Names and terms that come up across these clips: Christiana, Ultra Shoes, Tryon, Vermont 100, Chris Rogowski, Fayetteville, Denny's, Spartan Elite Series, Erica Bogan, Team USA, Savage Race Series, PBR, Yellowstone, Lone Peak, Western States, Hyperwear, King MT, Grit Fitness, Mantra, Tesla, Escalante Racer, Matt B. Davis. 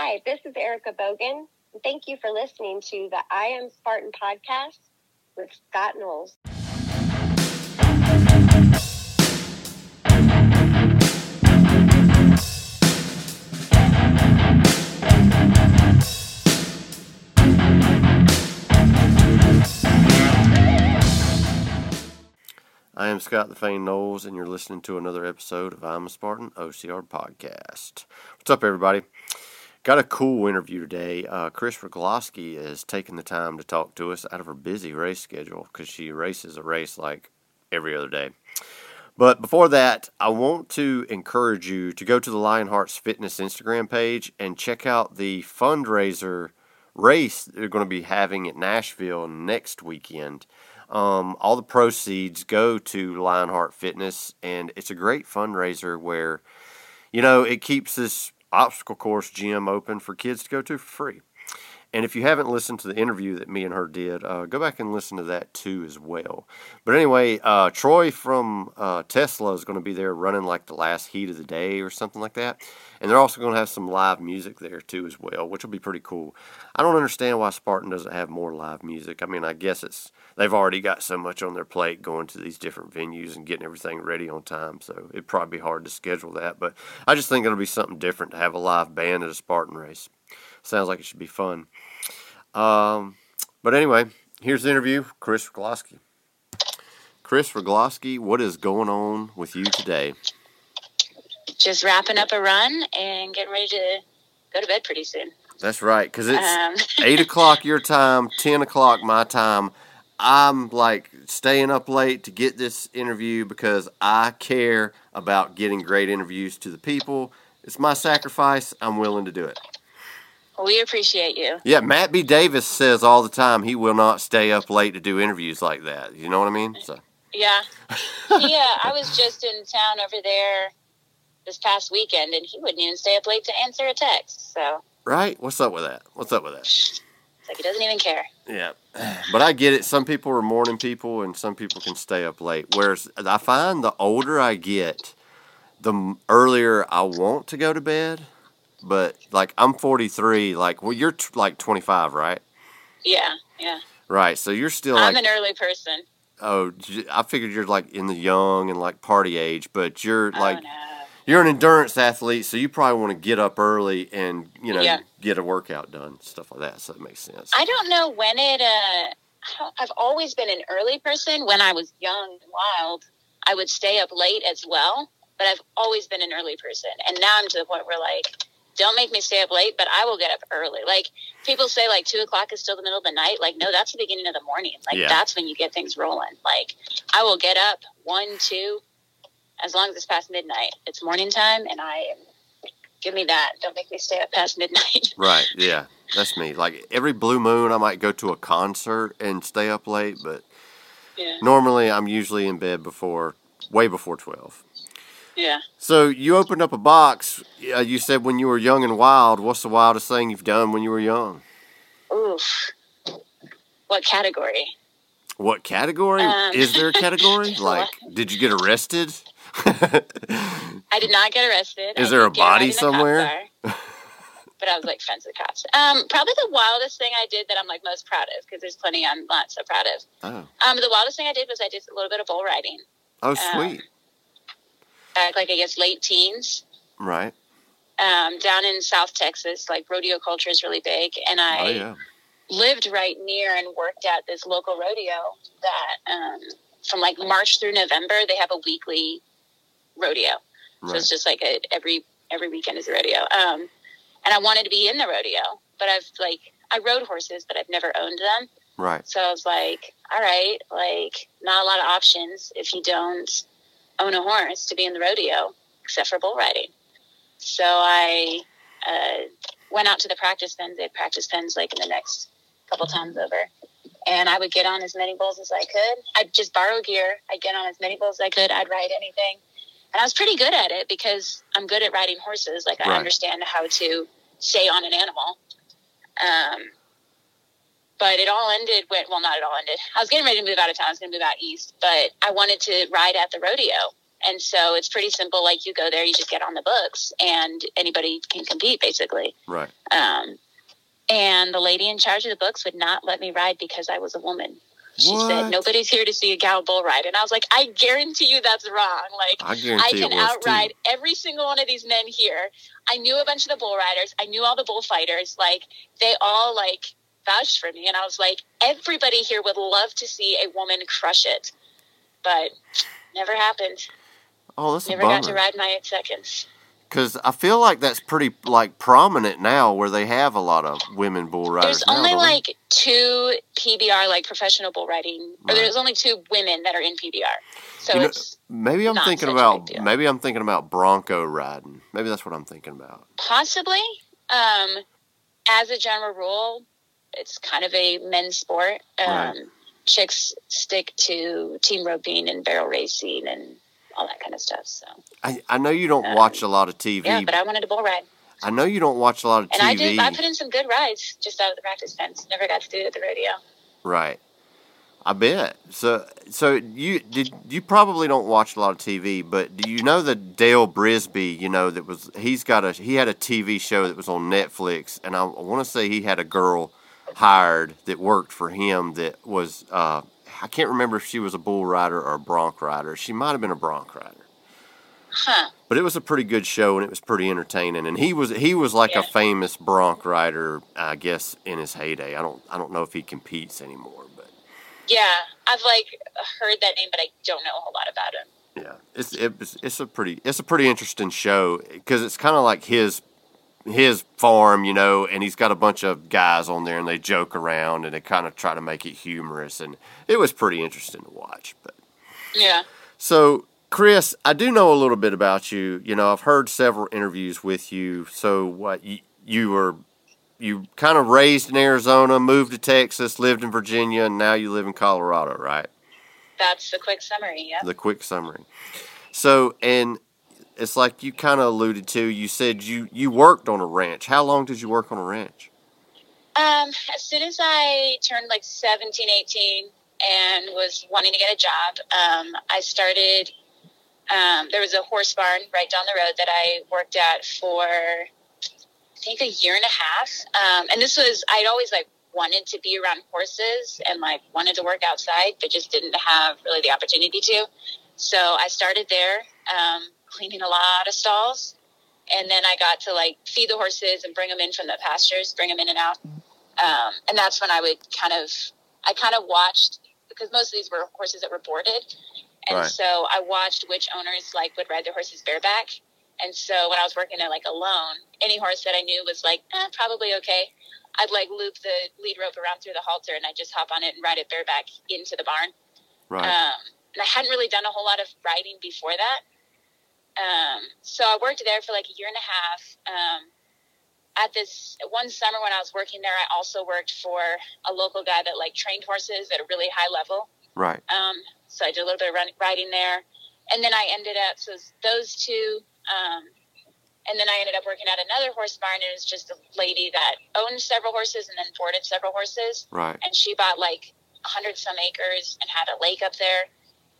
Hi, this is Erica Bogan. Thank you for listening to the I Am Spartan podcast with Scott Knowles. I am Scott the Fane Knowles, and you're listening to another episode of I'm a Spartan OCR podcast. What's up, everybody? Got a cool interview today. Chris Rogowski is taking the time to talk to us out of her busy race schedule because she races a race like every other day. But before that, I want to encourage you to go to the Lionheart's Fitness Instagram page and check out the fundraiser race they're going to be having at Nashville next weekend. All the proceeds go to Lionheart Fitness, and it's a great fundraiser where, you know, it keeps this obstacle course gym open for kids to go to for free. And if you haven't listened to the interview that me and her did, go back and listen to that too as well. But anyway, Troy from Tesla is going to be there running like the last heat of the day or something like that. And they're also going to have some live music there too as well, which will be pretty cool. I don't understand why Spartan doesn't have more live music. I mean, I guess they've already got so much on their plate going to these different venues and getting everything ready on time. So it'd probably be hard to schedule that. But I just think it'll be something different to have a live band at a Spartan race. Sounds like it should be fun. But anyway, here's the interview, Chris Rogowski. Chris Rogowski, what is going on with you today? Just wrapping up a run and getting ready to go to bed pretty soon. That's right, because it's 8 o'clock your time, 10 o'clock my time. I'm like staying up late to get this interview because I care about getting great interviews to the people. It's my sacrifice. I'm willing to do it. We appreciate you. Yeah, Matt B. Davis says all the time he will not stay up late to do interviews like that. You know what I mean? So. Yeah. Yeah, I was just in town over there this past weekend, and he wouldn't even stay up late to answer a text. So. Right? What's up with that? What's up with that? It's like he doesn't even care. Yeah. But I get it. Some people are morning people, and some people can stay up late. Whereas I find the older I get, the earlier I want to go to bed. But, like, I'm 43, like, well, you're, 25, right? Yeah. Right, so you're still, I'm an early person. Oh, I figured you're, like, in the young and, like, party age, but you're, like, you're an endurance athlete, so you probably want to get up early and, you know, get a workout done, stuff like that, so it makes sense. I don't know when I've always been an early person. When I was young and wild, I would stay up late as well, but I've always been an early person, and now I'm to the point where, like, don't make me stay up late, but I will get up early. Like, people say, like, 2 o'clock is still the middle of the night. Like, no, that's the beginning of the morning. Like, That's when you get things rolling. Like, I will get up 1, 2, as long as it's past midnight. It's morning time, and give me that. Don't make me stay up past midnight. Right, yeah. That's me. Like, every blue moon, I might go to a concert and stay up late, but normally I'm usually in bed way before 12. Yeah. So you opened up a box. You said when you were young and wild. What's the wildest thing you've done when you were young? Oof. What category? What category? Is there a category? Like, did you get arrested? I did not get arrested. Is there a body somewhere? But I was, like, friends with cops. Probably the wildest thing I did that I'm, like, most proud of, because there's plenty I'm not so proud of. Oh. The wildest thing I did was I did a little bit of bull riding. Oh, sweet. Like, I guess, late teens. Right. Down in South Texas, like, rodeo culture is really big. And I lived right near and worked at this local rodeo that from, like, March through November, they have a weekly rodeo. Right. So it's just, like, every weekend is a rodeo. And I wanted to be in the rodeo. But I rode horses, but I've never owned them. Right. So I was like, all right, like, not a lot of options if you don't own a horse to be in the rodeo, except for bull riding. So I went out to the practice pens. They had practice pens, like, in the next couple times over. And I would get on as many bulls as I could. I'd just borrow gear. I'd get on as many bulls as I could. I'd ride anything. And I was pretty good at it because I'm good at riding horses. Like, I understand how to stay on an animal. But it all ended when, well, not it all ended. I was getting ready to move out of town. I was going to move out east, but I wanted to ride at the rodeo. And so it's pretty simple. Like, you go there, you just get on the books, and anybody can compete, basically. Right. And the lady in charge of the books would not let me ride because I was a woman. She said, "Nobody's here to see a gal bull ride." And I was like, I guarantee you that's wrong. Like, I can outride every single one of these men here. I knew a bunch of the bull riders. I knew all the bull fighters. Like, they all, like, vouched for me. And I was like, everybody here would love to see a woman crush it. But never happened. Oh, that's a bummer. Never got to ride my 8 seconds. Because I feel like that's pretty, like, prominent now, where they have a lot of women bull riders. There's only, like, 2 PBR, like, professional bull riding. Or there's only 2 women that are in PBR. So you know, it's maybe I'm thinking about bronco riding. Maybe that's what I'm thinking about. Possibly. As a general rule, it's kind of a men's sport. Right. Chicks stick to team roping and barrel racing and all that kind of stuff. So I know you don't watch a lot of TV. Yeah, but I wanted a bull ride. I know you don't watch a lot of TV. And I did. I put in some good rides just out of the practice fence. Never got to do it at the rodeo. Right. I bet. So you probably don't watch a lot of TV, but do you know that Dale Brisby, you know, he had a TV show that was on Netflix, and I want to say he had a girl hired that worked for him that was I can't remember if she was a bull rider or a bronc rider. She might have been a bronc rider. Huh. But it was a pretty good show, and it was pretty entertaining. And he was like a famous bronc rider, I guess, in his heyday. I don't know if he competes anymore, but yeah, I've like heard that name, but I don't know a whole lot about him. Yeah, it's a pretty interesting show, because it's kind of like his farm, you know, and he's got a bunch of guys on there, and they joke around, and they kind of try to make it humorous, and it was pretty interesting to watch. But yeah. So, Chris, I do know a little bit about you. You know, I've heard several interviews with you. So, what you kind of raised in Arizona, moved to Texas, lived in Virginia, and now you live in Colorado, right? That's the quick summary. Yeah. The quick summary. So, and it's like you kind of alluded to, you said you worked on a ranch. How long did you work on a ranch? As soon as I turned like 17, 18 and was wanting to get a job, I started, there was a horse barn right down the road that I worked at for, I think, 1.5 years. And this was, I'd always like wanted to be around horses and like wanted to work outside, but just didn't have really the opportunity to. So I started there. Cleaning a lot of stalls, and then I got to like feed the horses and bring them in from the pastures, bring them in and out. And that's when I would kind of watched, because most of these were horses that were boarded. And so I watched which owners like would ride their horses bareback. And so when I was working at like Alone, any horse that I knew was like, probably okay, I'd like loop the lead rope around through the halter, and I'd just hop on it and ride it bareback into the barn. Right. And I hadn't really done a whole lot of riding before that. So I worked there for like 1.5 years. At this one summer when I was working there, I also worked for a local guy that like trained horses at a really high level. Right. So I did a little bit of riding there, and then I ended up, so those two, and then I ended up working at another horse barn. It was just a lady that owned several horses and then boarded several horses. Right. And she bought like 100 some acres and had a lake up there,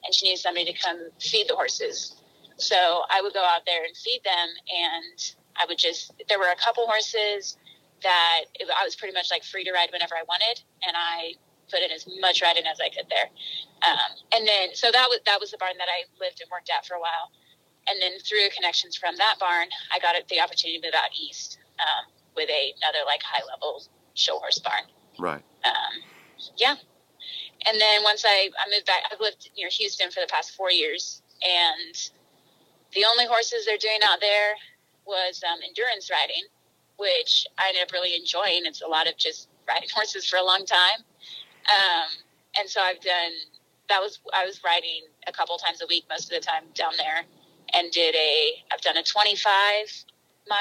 and she needed somebody to come feed the horses. So I would go out there and feed them, and I would just, there were a couple horses that I was pretty much like free to ride whenever I wanted, and I put in as much riding as I could there. And then, so that was the barn that I lived and worked at for a while. And then through connections from that barn, I got the opportunity to move out east with another like high level show horse barn. Right. Yeah. And then once I moved back, I've lived near Houston for the past 4 years, and the only horses they're doing out there was endurance riding, which I ended up really enjoying. It's a lot of just riding horses for a long time. And so I've done, I was riding a couple times a week most of the time down there, and I've done a 25-mile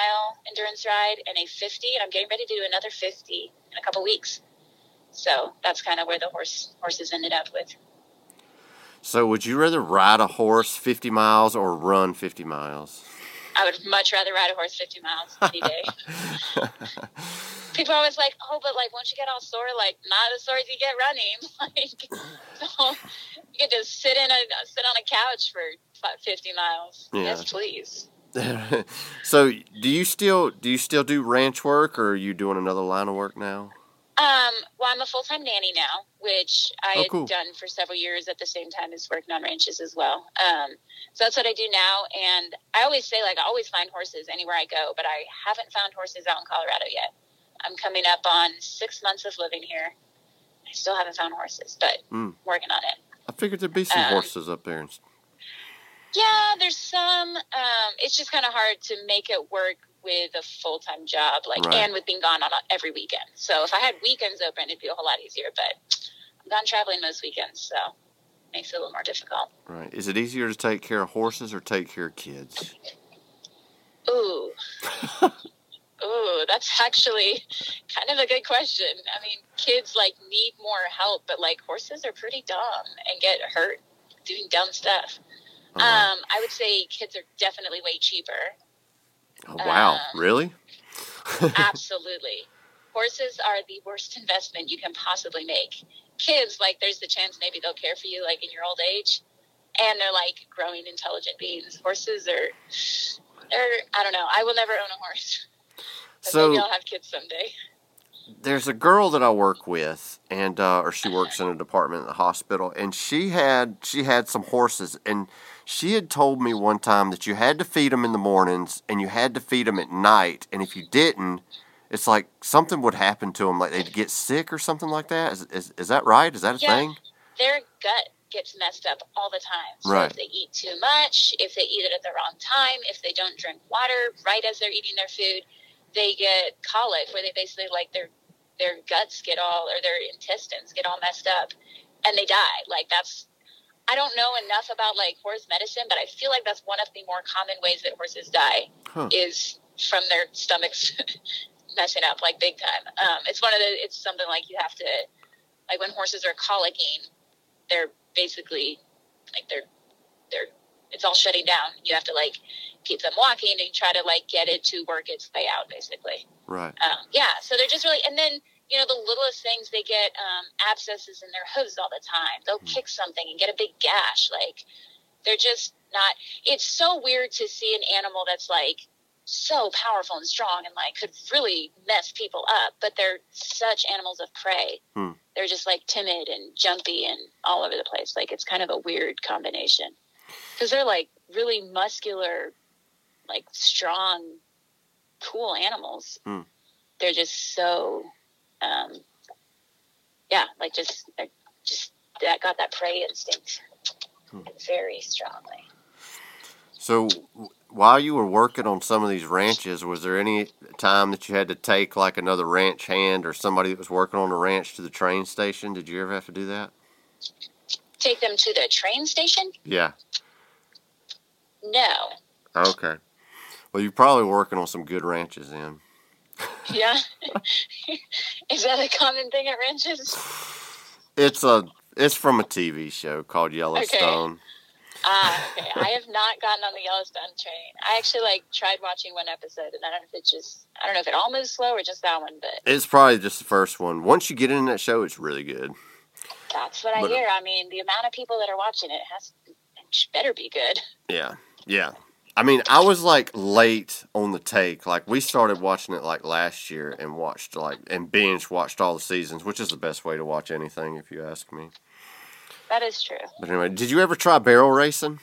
endurance ride and a 50, and I'm getting ready to do another 50 in a couple weeks. So that's kind of where the horses ended up with. So would you rather ride a horse 50 miles or run 50 miles? I would much rather ride a horse 50 miles any day. People are always like, oh, but like, won't you get all sore? Like, not as sore as you get running. Like, so you get to sit on a couch for 50 miles. Yeah. Yes, please. So, do you still do ranch work, or are you doing another line of work now? Well, I'm a full-time nanny now, which I had done for several years at the same time as working on ranches as well. So that's what I do now. And I always say, like, I always find horses anywhere I go, but I haven't found horses out in Colorado yet. I'm coming up on 6 months of living here. I still haven't found horses, but I'm working on it. I figured there'd be some horses up there. Yeah, there's some. It's just kind of hard to make it work with a full-time job, like, right. and with being gone on every weekend. So if I had weekends open, it'd be a whole lot easier, but I'm gone traveling most weekends, so it makes it a little more difficult. Right. Is it easier to take care of horses or take care of kids? Ooh. Ooh, that's actually kind of a good question. I mean, kids, like, need more help, but, like, horses are pretty dumb and get hurt doing dumb stuff. Oh, wow. I would say kids are definitely way cheaper. Oh, wow. Really? Absolutely. Horses are the worst investment you can possibly make. Kids, like, there's the chance maybe they'll care for you, like, in your old age, and they're, like, growing intelligent beings. Horses are, I don't know, I will never own a horse. So maybe I'll have kids someday. There's a girl that I work with, and or she works in a department at the hospital, and she had some horses, and she had told me one time that you had to feed them in the mornings and you had to feed them at night, and if you didn't, it's like something would happen to them, like they'd get sick or something like that. Is that right? Is that a thing? Their gut gets messed up all the time. So right. if they eat too much, if they eat it at the wrong time, if they don't drink water right as they're eating their food, they get colic, where they basically, like, their guts get all, or their intestines get all messed up, and they die. Like, that's, I don't know enough about, like, horse medicine, but I feel like that's one of the more common ways that horses die is from their stomachs messing up, like, big time. It's something, like, you have to, like, when horses are colicking, they're basically, like, they're it's all shutting down. You have to, like, keep them walking and try to, like, get it to work its way out, basically. Right. So they're just really, and then, you know, the littlest things, they get abscesses in their hooves all the time. They'll kick something and get a big gash. Like, they're just not, it's so weird to see an animal that's, like, so powerful and strong and, like, could really mess people up, but they're such animals of prey. They're just, like, timid and jumpy and all over the place. Like, it's kind of a weird combination. Because they're, like, really muscular, like, strong, cool animals. They're just so, like, just that got that prey instinct very strongly. So, while you were working on some of these ranches, was there any time that you had to take, like, another ranch hand or somebody that was working on a ranch to the train station? Did you ever have to do that? Take them to the train station? Yeah. No. Okay. Well, you're probably working on some good ranches then. Yeah. Is that a common thing at ranches? It's from a TV show called Yellowstone. Okay. Okay. I have not gotten on the Yellowstone train. I actually, like, tried watching one episode, and I don't know if it all moves slow or just that one, but it's probably just the first one. Once you get in that show, it's really good. That's what I hear. I mean, the amount of people that are watching it better be good. Yeah. Yeah. I mean, I was, like, late on the take. Like, we started watching it, like, last year and watched, like, and binge watched all the seasons, which is the best way to watch anything, if you ask me. That is true. But anyway, did you ever try barrel racing?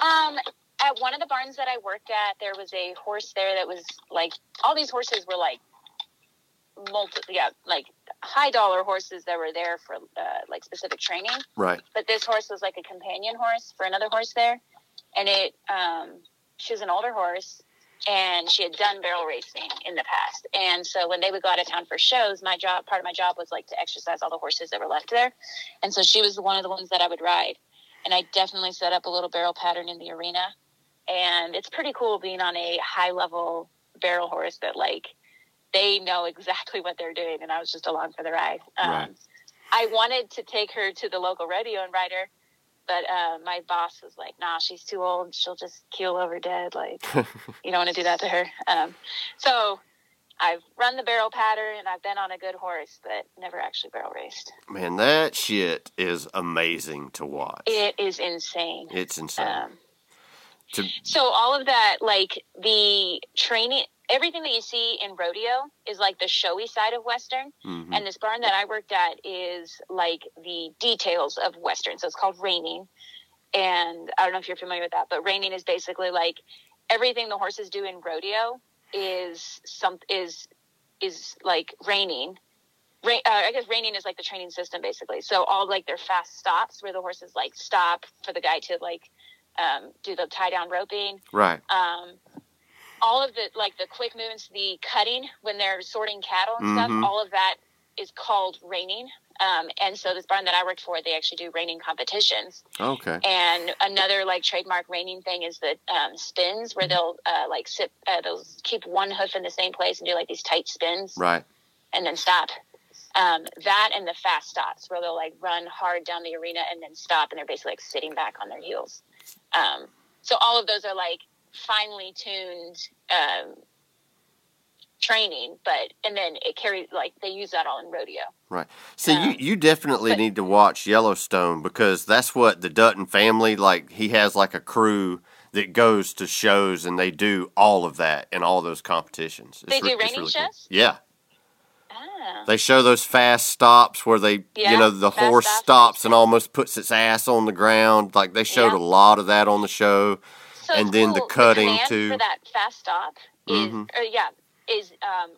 At one of the barns that I worked at, there was a horse there that was, like, all these horses were, like, high dollar horses that were there for like specific training, right? But this horse was like a companion horse for another horse there, and it she was an older horse, and she had done barrel racing in the past. And so when they would go out of town for shows, part of my job was, like, to exercise all the horses that were left there, and so she was one of the ones that I would ride, and I definitely set up a little barrel pattern in the arena, and it's pretty cool being on a high level barrel horse that, like, they know exactly what they're doing, and I was just along for the ride. Right. I wanted to take her to the local rodeo and ride her, but my boss was like, nah, she's too old. She'll just keel over dead. Like, you don't want to do that to her. So I've run the barrel pattern, and I've been on a good horse, but never actually barrel raced. Man, that shit is amazing to watch. It is insane. It's insane. So all of that, like the training, everything that you see in rodeo is like the showy side of Western. Mm-hmm. And this barn that I worked at is like the details of Western. So it's called reining. And I don't know if you're familiar with that, but reining is basically like everything the horses do in rodeo is like reining. I guess reining is like the training system basically. So all like their fast stops where the horses like stop for the guy to like do the tie down roping. Right. All of the like the quick movements, the cutting when they're sorting cattle and mm-hmm. stuff, all of that is called reining. And so this barn that I worked for, they actually do reining competitions. Okay. And another like trademark reining thing is the spins where they'll like sit, they'll keep one hoof in the same place and do like these tight spins. Right. And then stop. That and the fast stops where they'll like run hard down the arena and then stop. And they're basically like sitting back on their heels. So all of those are like finely tuned, training, but and then it carries like they use that all in rodeo. Right. So you definitely need to watch Yellowstone because that's what the Dutton family like. He has like a crew that goes to shows and they do all of that and all those competitions. They do reining really shows. Cool. Yeah. Ah. They show those fast stops where they, the horse stops and almost puts its ass on the ground. Like they showed a lot of that on the show, so and then the cutting the too. For that fast stop is is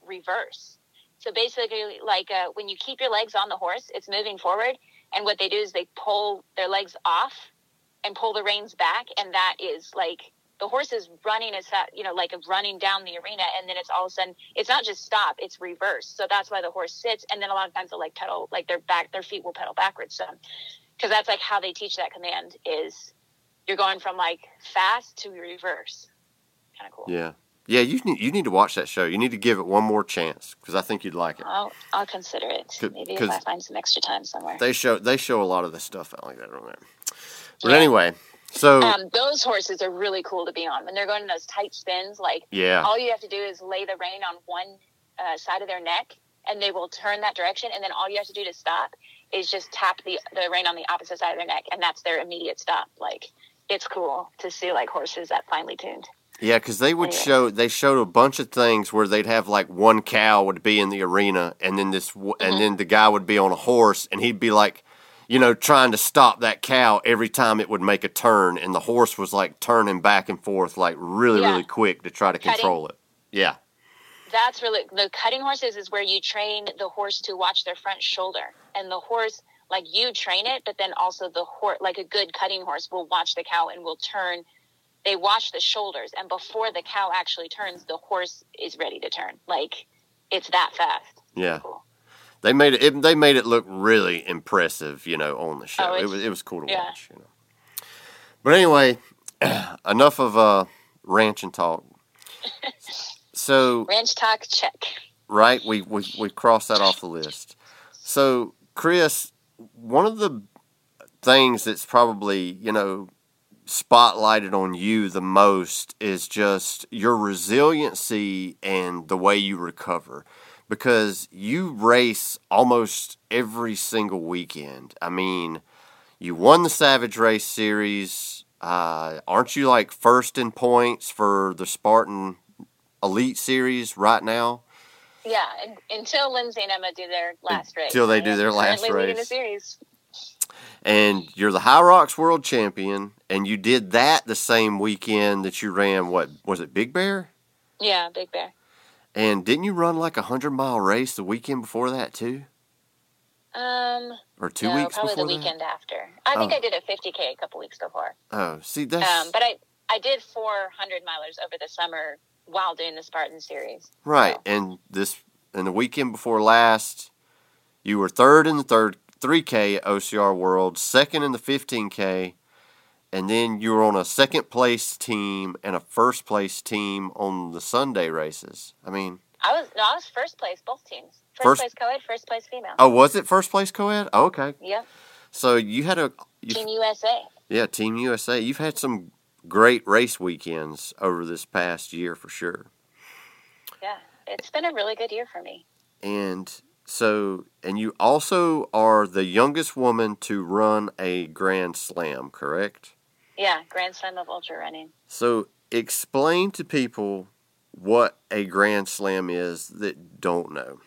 reverse. So basically, like when you keep your legs on the horse, it's moving forward, and what they do is they pull their legs off and pull the reins back, and that is like the horse is running as like running down the arena, and then it's all of a sudden it's not just stop, it's reverse. So that's why the horse sits, and then a lot of times they'll like pedal, like their feet will pedal backwards. So because that's like how they teach that command is you're going from like fast to reverse. Kind of cool. Yeah. Yeah, you need to watch that show. You need to give it one more chance because I think you'd like it. I'll consider it. Maybe if I find some extra time somewhere. They show a lot of this stuff out like that on there. But anyway, so those horses are really cool to be on when they're going in those tight spins. Like all you have to do is lay the rein on one side of their neck, and they will turn that direction. And then all you have to do to stop is just tap the rein on the opposite side of their neck, and that's their immediate stop. Like it's cool to see like horses that finely tuned. Yeah, because they showed a bunch of things where they'd have like one cow would be in the arena, and then then the guy would be on a horse, and he'd be like, trying to stop that cow every time it would make a turn, and the horse was like turning back and forth like really quick to try to control it. Yeah, that's really the cutting horses is where you train the horse to watch their front shoulder, and the horse. Like you train it, but then also the horse, like a good cutting horse, will watch the cow and will turn. They watch the shoulders, and before the cow actually turns, the horse is ready to turn. Like, it's that fast. Yeah, cool. They made it look really impressive, on the show. Oh, it was cool to watch. But anyway, enough of ranch and talk. So ranch talk check. Right, we crossed that off the list. So Chris, one of the things that's probably spotlighted on you the most is just your resiliency and the way you recover, because you race almost every single weekend. I mean, you won the Savage Race Series. Aren't you like first in points for the Spartan Elite Series right now? Yeah, until Lindsay and Emma do their last race. Until they do their last race. The series. And you're the Hyrox World Champion, and you did that the same weekend that you ran, what, was it Big Bear? Yeah, Big Bear. And didn't you run like a 100-mile race the weekend before that, too? Or two no, weeks probably before the weekend that? After. I think I did a 50K a couple weeks before. Oh, see, that's... But I did 400-milers over the summer while doing the Spartan Series. Right, so. And the weekend before last, you were third in the 3K at OCR World, second in the 15K, and then you were on a second place team and a first place team on the Sunday races. I mean, I was first place both teams. First place co-ed, first place female. Oh, was it first place co-ed? Oh, okay. Yeah. So you had Team USA. Yeah, Team USA. You've had some great race weekends over this past year for sure. Yeah. it's been a really good year for me. And so, and you also are the youngest woman to run a Grand Slam, correct? Yeah, Grand Slam of ultra running. So explain to people what a Grand Slam is that don't know.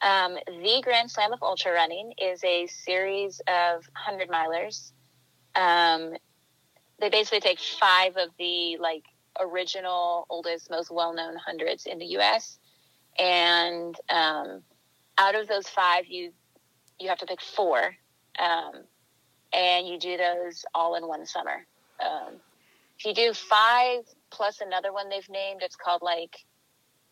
The Grand Slam of ultra running is a series of 100-milers. They basically take five of the like original, oldest, most well-known 100s in the U.S. And out of those five, you have to pick four, and you do those all in one summer. If you do five plus another one they've named, it's called like,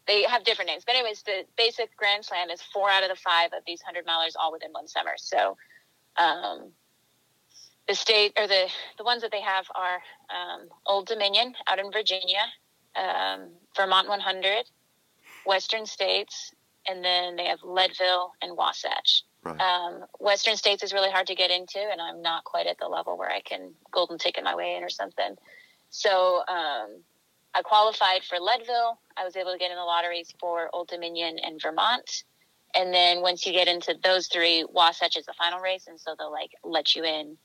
they have different names. But anyways, the basic Grand Slam is four out of the five of these 100-milers all within one summer. So the state, or the ones that they have are Old Dominion out in Virginia, Vermont 100, Western States, and then they have Leadville and Wasatch. Right. Western States is really hard to get into, and I'm not quite at the level where I can golden ticket my way in or something. So I qualified for Leadville. I was able to get in the lotteries for Old Dominion and Vermont. And then once you get into those three, Wasatch is the final race, and so they'll like let you in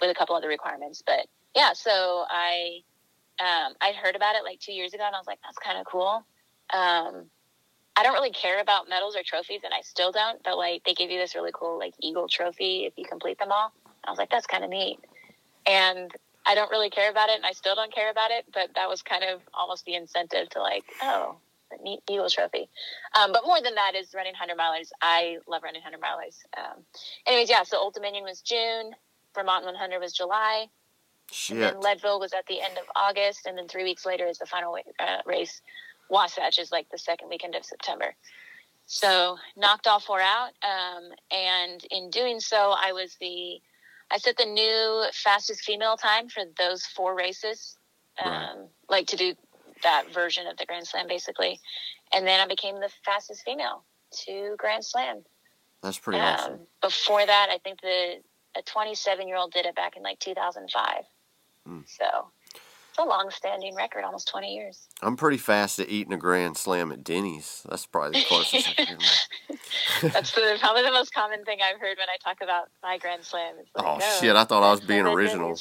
with a couple other requirements. But yeah, so I heard about it like 2 years ago, and I was like, that's kind of cool. I don't really care about medals or trophies, and I still don't, but like they give you this really cool like eagle trophy if you complete them all. I was like, that's kind of neat. And I don't really care about it, and I still don't care about it, but that was kind of almost the incentive to like, oh, a neat eagle trophy. But more than that is running 100-milers. I love running 100-milers. Anyways, yeah, so Old Dominion was June, Vermont 100 was July, Shit. And then Leadville was at the end of August, and then 3 weeks later is the final race. Wasatch is like the second weekend of September. So knocked all four out. And in doing so, I set the new fastest female time for those four races, right. Like to do that version of the Grand Slam basically. And then I became the fastest female to Grand Slam. That's pretty awesome. Before that, I think a 27-year-old did it back in like 2005. So a long-standing record, almost 20 years. I'm pretty fast at eating a Grand Slam at Denny's. That's probably the closest I can remember. That's probably the most common thing I've heard when I talk about my Grand Slam. It's like, oh, no, shit, I thought I was being original.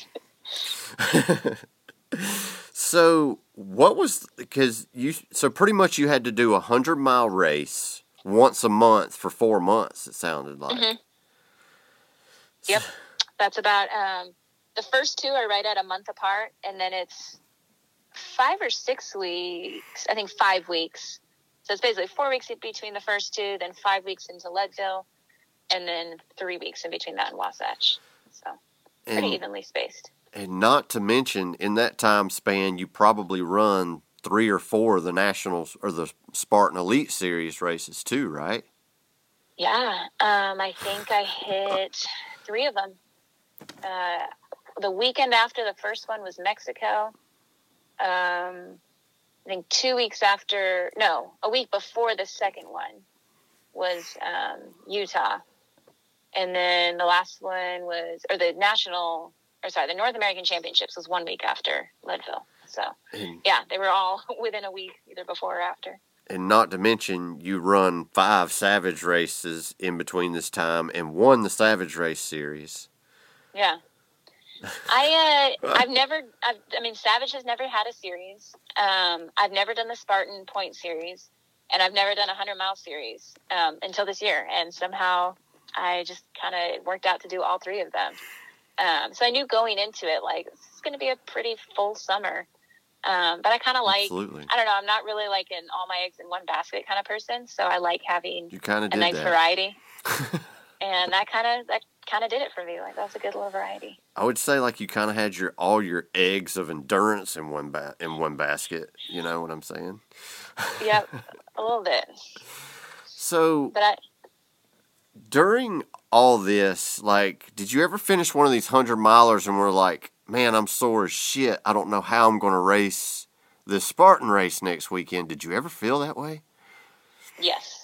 So, what was, because so pretty much you had to do a 100-mile race once a month for 4 months, it sounded like. Mm-hmm. Yep, that's about, the first two are right at a month apart, and then it's 5 or 6 weeks, I think 5 weeks. So it's basically 4 weeks between the first two, then 5 weeks into Leadville, and then 3 weeks in between that and Wasatch. So pretty evenly spaced. And not to mention, in that time span, you probably run 3 or 4 of the Nationals or the Spartan Elite Series races too, right? Yeah, I think I hit 3 of them. The weekend after the first one was Mexico. I think 2 weeks after, no, a week before the second one was Utah. And then the last one was, or the North American Championships was 1 week after Leadville. So, yeah, they were all within a week, either before or after. And not to mention, you run 5 Savage races in between this time and won the Savage Race Series. Yeah. Savage has never had a series. I've never done the Spartan Point Series, and I've never done a 100-mile series until this year. And somehow I just kind of worked out to do all 3 of them. So I knew going into it, like, this is going to be a pretty full summer. But I kind of like, Absolutely. I don't know, I'm not really like an all my eggs in one basket kind of person. So I like having a nice variety. And that kind of did it for me. Like, that's a good little variety. I would say, like, you kind of had all your eggs of endurance in one basket. You know what I'm saying? Yep, a little bit. So, during all this, like, did you ever finish one of these 100-milers and were like, man, I'm sore as shit. I don't know how I'm going to race this Spartan race next weekend. Did you ever feel that way? Yes.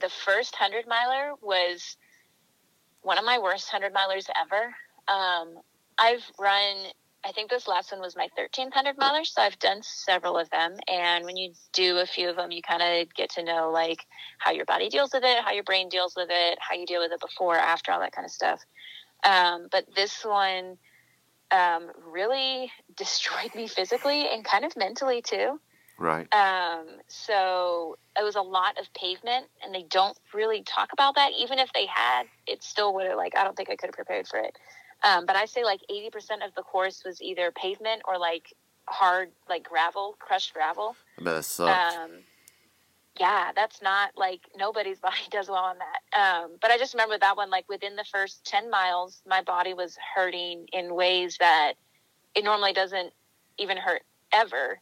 The first 100-miler was one of my worst 100-milers ever. I've run I think this last one was my 1300 mother, so I've done several of them. And when you do a few of them, you kind of get to know, like, how your body deals with it, how your brain deals with it, how you deal with it before, after, all that kind of stuff. But this one really destroyed me physically and kind of mentally, too. Right. So it was a lot of pavement, and they don't really talk about that. Even if they had, it still would have, like, I don't think I could have prepared for it. But I say, like, 80% of the course was either pavement or, like, hard, like, gravel, crushed gravel. I bet that sucked. Yeah, that's not, like, nobody's body does well on that. But I just remember that one, like, within the first 10 miles, my body was hurting in ways that it normally doesn't even hurt ever.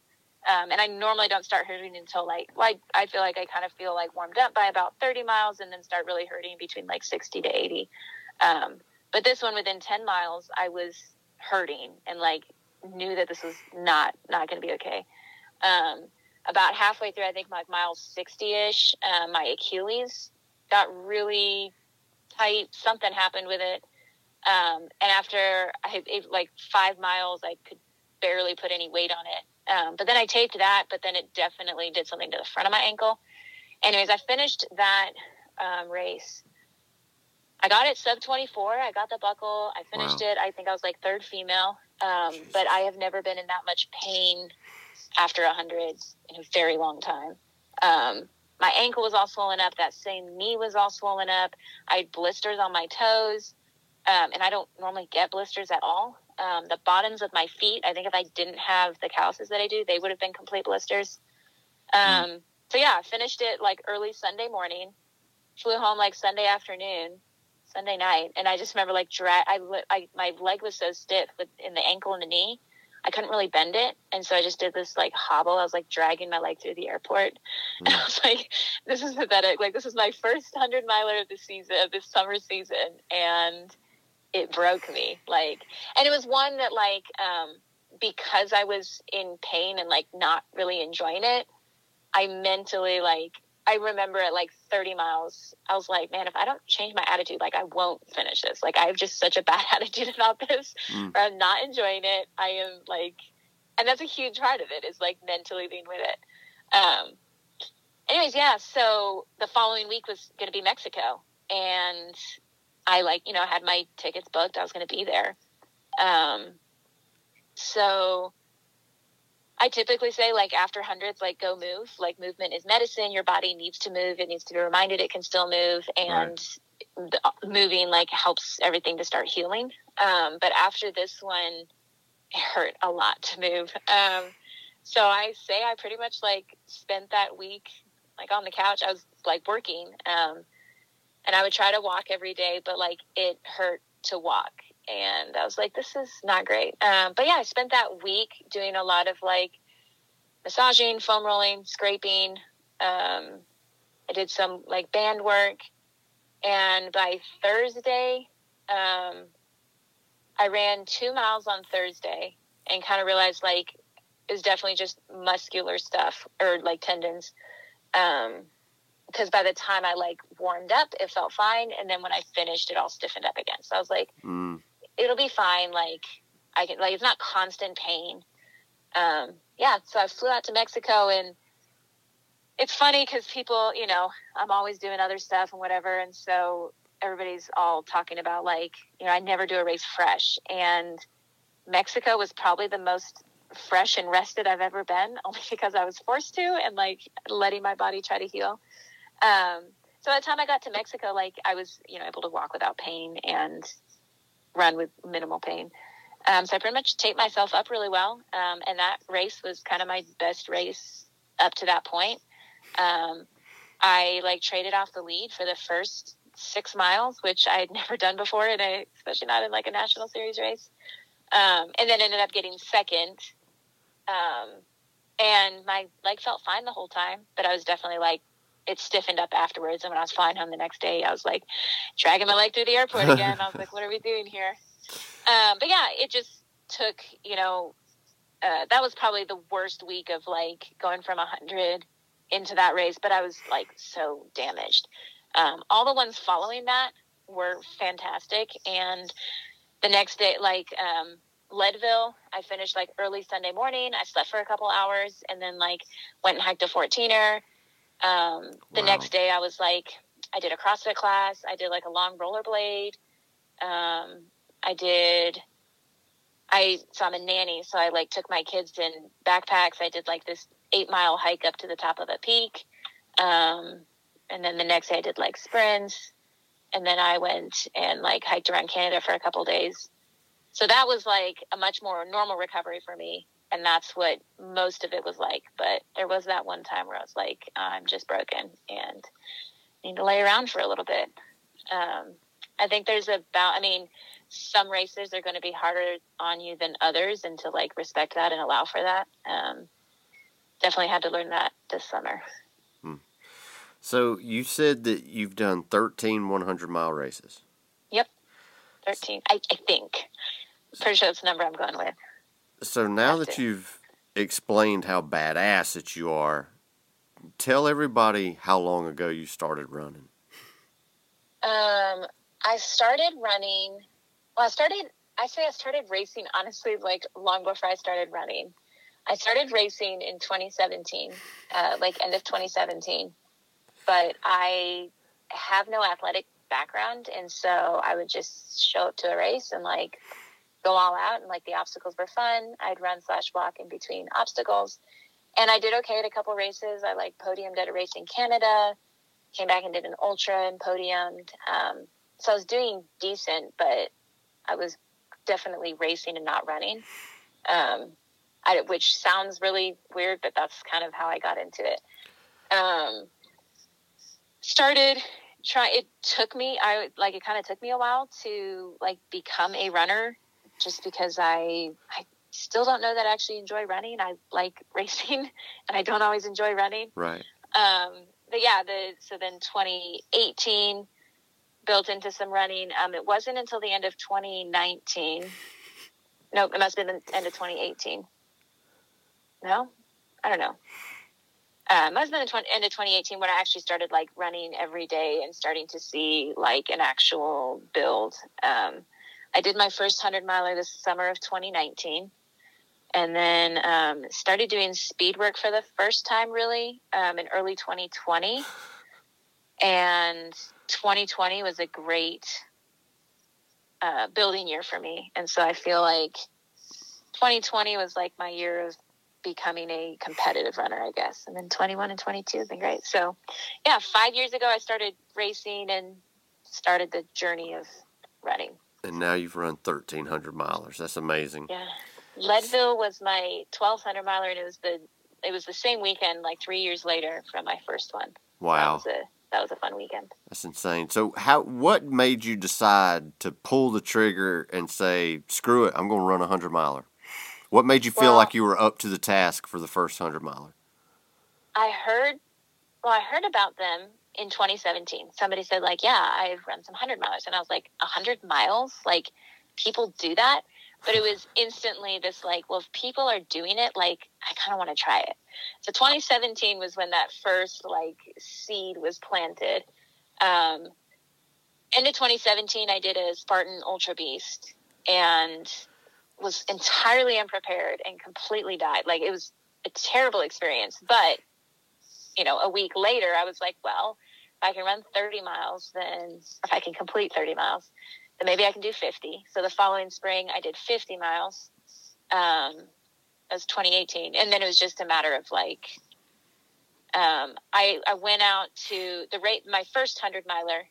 And I normally don't start hurting until, like I feel like I kind of feel, like, warmed up by about 30 miles and then start really hurting between, like, 60 to 80. But this one, within 10 miles, I was hurting and, like, knew that this was not going to be okay. About halfway through, I think, like, mile 60-ish, my Achilles got really tight. Something happened with it. And after, I 5 miles, I could barely put any weight on it. But then I taped that, but then it definitely did something to the front of my ankle. Anyways, I finished that race. I got it sub 24. I got the buckle. I finished it. I think I was like third female. But I have never been in that much pain after 100 in a very long time. My ankle was all swollen up. That same knee was all swollen up. I had blisters on my toes. And I don't normally get blisters at all. The bottoms of my feet, I think if I didn't have the calluses that I do, they would have been complete blisters. So yeah, I finished it like early Sunday morning, flew home like Sunday afternoon, Sunday night, and I just remember like my leg was so stiff in the ankle and the knee, I couldn't really bend it, and so I just did this like hobble. I was like dragging my leg through the airport, and I was like, "This is pathetic. Like this is my first 100-miler of the season, of this summer season, and it broke me." Like, and it was one that like because I was in pain and like not really enjoying it, I mentally like. I remember at like 30 miles, I was like, man, if I don't change my attitude, like I won't finish this. Like I have just such a bad attitude about this or I'm not enjoying it. I am like, and that's a huge part of it is like mentally being with it. Anyways. Yeah. So the following week was going to be Mexico and I like, you know, had my tickets booked. I was going to be there. So I typically say, like, after hundreds, like, go move. Like, movement is medicine. Your body needs to move. It needs to be reminded it can still move. And moving, like, helps everything to start healing. But after this one, it hurt a lot to move. So I say I pretty much, like, spent that week, like, on the couch. I was, like, working. And I would try to walk every day, but, like, it hurt to walk. And I was like, this is not great. But yeah, I spent that week doing a lot of like massaging, foam rolling, scraping. I did some like band work. And by Thursday, I ran 2 miles on Thursday and kind of realized like it was definitely just muscular stuff or like tendons. Because by the time I like warmed up, it felt fine. And then when I finished, it all stiffened up again. So I was like, it'll be fine. Like I can, like, it's not constant pain. Yeah. So I flew out to Mexico and it's funny cause people, you know, I'm always doing other stuff and whatever. And so everybody's all talking about like, you know, I never do a race fresh and Mexico was probably the most fresh and rested I've ever been only because I was forced to and like letting my body try to heal. So by the time I got to Mexico, like I was, you know, able to walk without pain and run with minimal pain. So I pretty much taped myself up really well. And that race was kind of my best race up to that point. I like traded off the lead for the first 6 miles, which I had never done before. And especially not in like a national series race. And then ended up getting second. And my leg felt fine the whole time, but I was definitely like, it stiffened up afterwards. And when I was flying home the next day, I was like dragging my leg through the airport again. I was like, what are we doing here? But yeah, it just took, you know, that was probably the worst week of like going from 100 into that race, but I was like so damaged. All the ones following that were fantastic. And the next day, like, Leadville, I finished like early Sunday morning. I slept for a couple hours and then like went and hiked a 14er. The next day I was like, I did a CrossFit class. I did like a long rollerblade. So I'm a nanny. So I like took my kids in backpacks. I did like this 8-mile hike up to the top of a peak. And then the next day I did like sprints, and then I went and like hiked around Canada for a couple days. So that was like a much more normal recovery for me. And that's what most of it was like. But there was that one time where I was like, I'm just broken and need to lay around for a little bit. I think there's some races are going to be harder on you than others, and to like respect that and allow for that. Definitely had to learn that this summer. So you said that you've done 13 100-mile races. Yep. 13, I think. Pretty sure that's the number I'm going with. So now that you've explained how badass that you are, tell everybody how long ago you started running. I started racing, honestly, like long before I started running. I started racing in 2017, end of 2017. But I have no athletic background, and so I would just show up to a race and, like, go all out, and, like, the obstacles were fun. I'd run/walk in between obstacles, and I did okay at a couple races. I, like, podiumed at a race in Canada, came back and did an ultra and podiumed. So I was doing decent, but I was definitely racing and not running, which sounds really weird, but that's kind of how I got into it. It kind of took me a while to like become a runner, just because I still don't know that I actually enjoy running. I like racing and I don't always enjoy running. Right. But yeah, so then 2018 built into some running. It wasn't until the end of 2019. No, it must've been the end of 2018. No, I don't know. Must have been the end of 2018 when I actually started like running every day and starting to see like an actual build. I did my first 100-miler this summer of 2019, and then started doing speed work for the first time really in early 2020. And 2020 was a great building year for me. And so I feel like 2020 was like my year of becoming a competitive runner, I guess. And then 21 and 22 has been great. So yeah, 5 years ago, I started racing and started the journey of running. And now you've run 1,300 milers. That's amazing. Yeah. Leadville was my 1,200 miler. And it was the same weekend, like 3 years later from my first one. Wow. That was a fun weekend. That's insane. So what made you decide to pull the trigger and say, screw it, I'm going to run 100 miler? What made you feel like you were up to the task for the first 100-miler? I heard about them in 2017. Somebody said, like, yeah, I've run some 100-milers. And I was like, 100 miles? Like, people do that? But it was instantly this, like, well, if people are doing it, like, I kind of want to try it. So 2017 was when that first, like, seed was planted. End of 2017, I did a Spartan Ultra Beast. And was entirely unprepared and completely died. Like, it was a terrible experience. But, you know, a week later, I was like, well, if I can run 30 miles, then if I can complete 30 miles, then maybe I can do 50. So the following spring, I did 50 miles. That was 2018. And then it was just a matter of, like, I went out to the rate, my first 100-miler.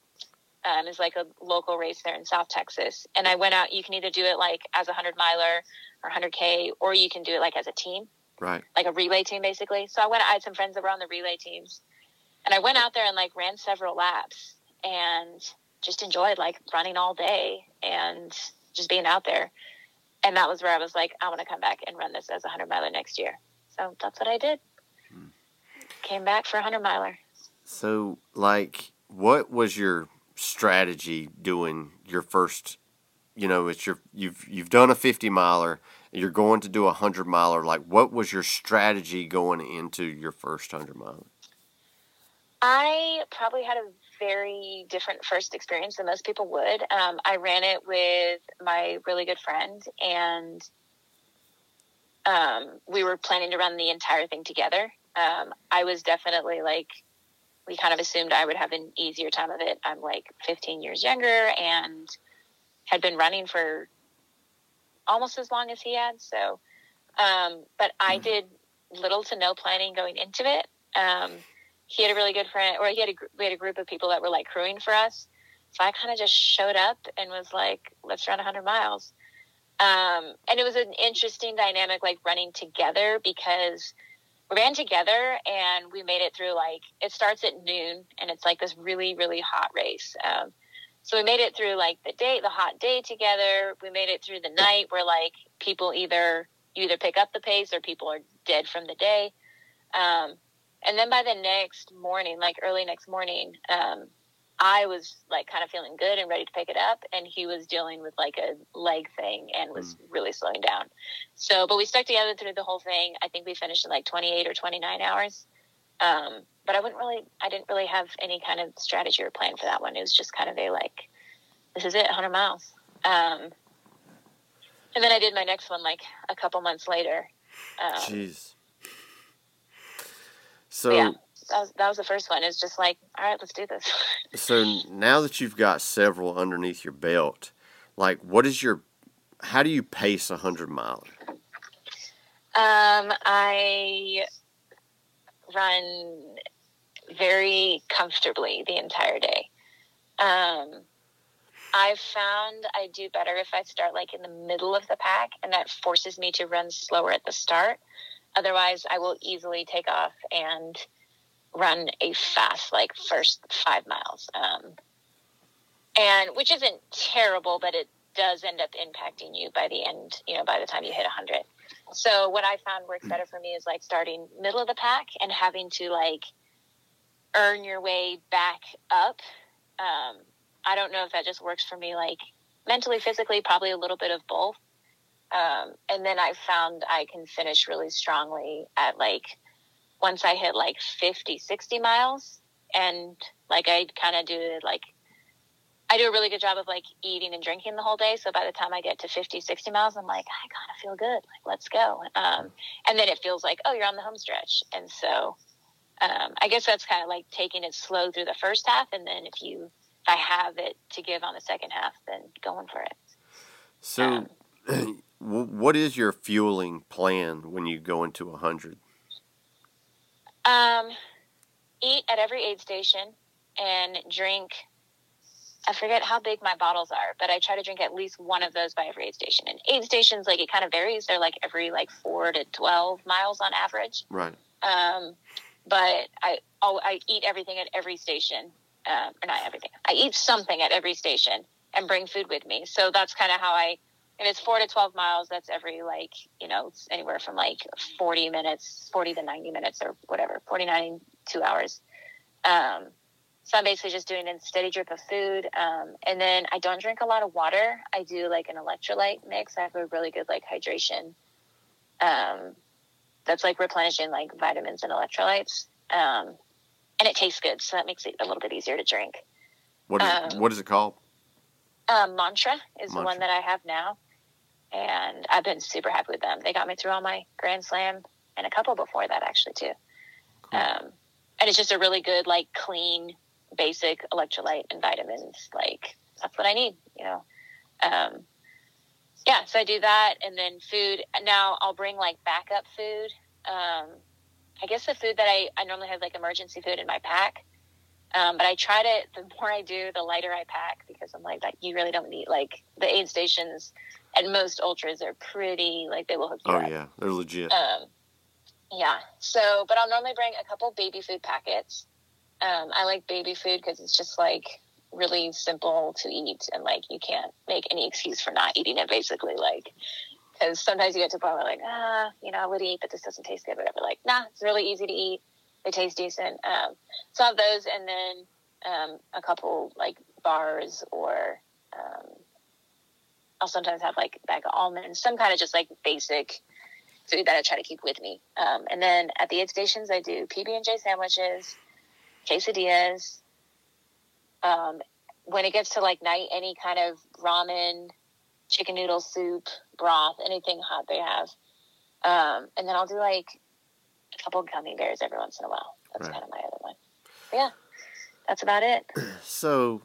Is like a local race there in South Texas. And I went out, you can either do it like as a 100-miler or 100K, or you can do it like as a team, right? Like a relay team, basically. So I had some friends that were on the relay teams, and I went out there and like ran several laps and just enjoyed like running all day and just being out there. And that was where I was like, I want to come back and run this as a 100-miler next year. So that's what I did. Came back for a 100-miler. So like, what was your strategy doing your first, you know, it's your, you've done a 50-miler, you're going to do a 100-miler. Like, what was your strategy going into your first 100-miler? I probably had a very different first experience than most people would. I ran it with my really good friend, and we were planning to run the entire thing together. I was definitely like, we kind of assumed I would have an easier time of it. I'm like 15 years younger and had been running for almost as long as he had. So, but I did little to no planning going into it. He had a really good friend, or we had a group of people that were like crewing for us. So I kind of just showed up and was like, let's run 100 miles. And it was an interesting dynamic, like running together, because we ran together and we made it through, like, it starts at noon and it's like this really, really hot race. So we made it through like the day, the hot day together. We made it through the night where like people either pick up the pace or people are dead from the day. And then by the next morning, like early next morning, I was like kind of feeling good and ready to pick it up. And he was dealing with like a leg thing and was really slowing down. So, but we stuck together through the whole thing. I think we finished in like 28 or 29 hours. But I didn't really have any kind of strategy or plan for that one. It was just kind of a, like, this is it, 100 miles. And then I did my next one like a couple months later. Jeez. So yeah, that was the first one. It's just like, all right, let's do this. So now that you've got several underneath your belt, like, how do you pace 100 miler? I run very comfortably the entire day. I've found I do better if I start like in the middle of the pack, and that forces me to run slower at the start. Otherwise, I will easily take off and run a fast, like, first 5 miles. And which isn't terrible, but it does end up impacting you by the end, you know, by the time you hit 100. So what I found works better for me is, like, starting middle of the pack and having to, like, earn your way back up. I don't know if that just works for me, like, mentally, physically, probably a little bit of both. And then I found I can finish really strongly at, like, once I hit like 50, 60 miles. And like, I do a really good job of like eating and drinking the whole day. So by the time I get to 50, 60 miles, I'm like, I gotta feel good. Like, let's go. And then it feels like, oh, you're on the home stretch. And so, I guess that's kind of like taking it slow through the first half. And then if I have it to give on the second half, then going for it. So, what is your fueling plan when you go into 100? Eat at every aid station and drink. I forget how big my bottles are, but I try to drink at least one of those by every aid station. And aid stations, like, it kind of varies. They're like every like 4 to 12 miles on average. Right. But I eat everything at every station. Or not everything. I eat something at every station and bring food with me. So that's kind of how if it's 4 to 12 miles, that's every, like, you know, it's anywhere from, like, 40 to 90 minutes or whatever, 49, 2 hours. So I'm basically just doing a steady drip of food. And then I don't drink a lot of water. I do, like, an electrolyte mix. I have a really good, like, hydration. That's, like, replenishing, like, vitamins and electrolytes. And it tastes good, so that makes it a little bit easier to drink. What is it called? Mantra is the one that I have now. And I've been super happy with them. They got me through all my Grand Slam and a couple before that, actually, too. Cool. And it's just a really good, like, clean, basic electrolyte and vitamins. Like, that's what I need, you know? Yeah. So I do that. And then food. Now I'll bring like backup food. I guess the food that I normally have, like, emergency food in my pack. But I try to, the more I do, the lighter I pack, because I'm like, you really don't need, like, the aid stations and most ultras are pretty, like, they will hook you up. Oh, yeah. They're legit. Yeah. So, but I'll normally bring a couple baby food packets. I like baby food because it's just, like, really simple to eat, and, like, you can't make any excuse for not eating it, basically, like, because sometimes you get to a point where, like, you know, I would eat, but this doesn't taste good, whatever. Like, nah, it's really easy to eat. They taste decent. So I have those, and then a couple, like, bars, or I'll sometimes have, like, a bag of almonds, some kind of just, like, basic food that I try to keep with me. And then at the aid stations, I do PB&J sandwiches. quesadillas. When it gets to like night, any kind of ramen, chicken noodle soup, broth, anything hot they have. And then I'll do like a couple of gummy bears every once in a while. That's kind of my other one. But yeah, that's about it. So,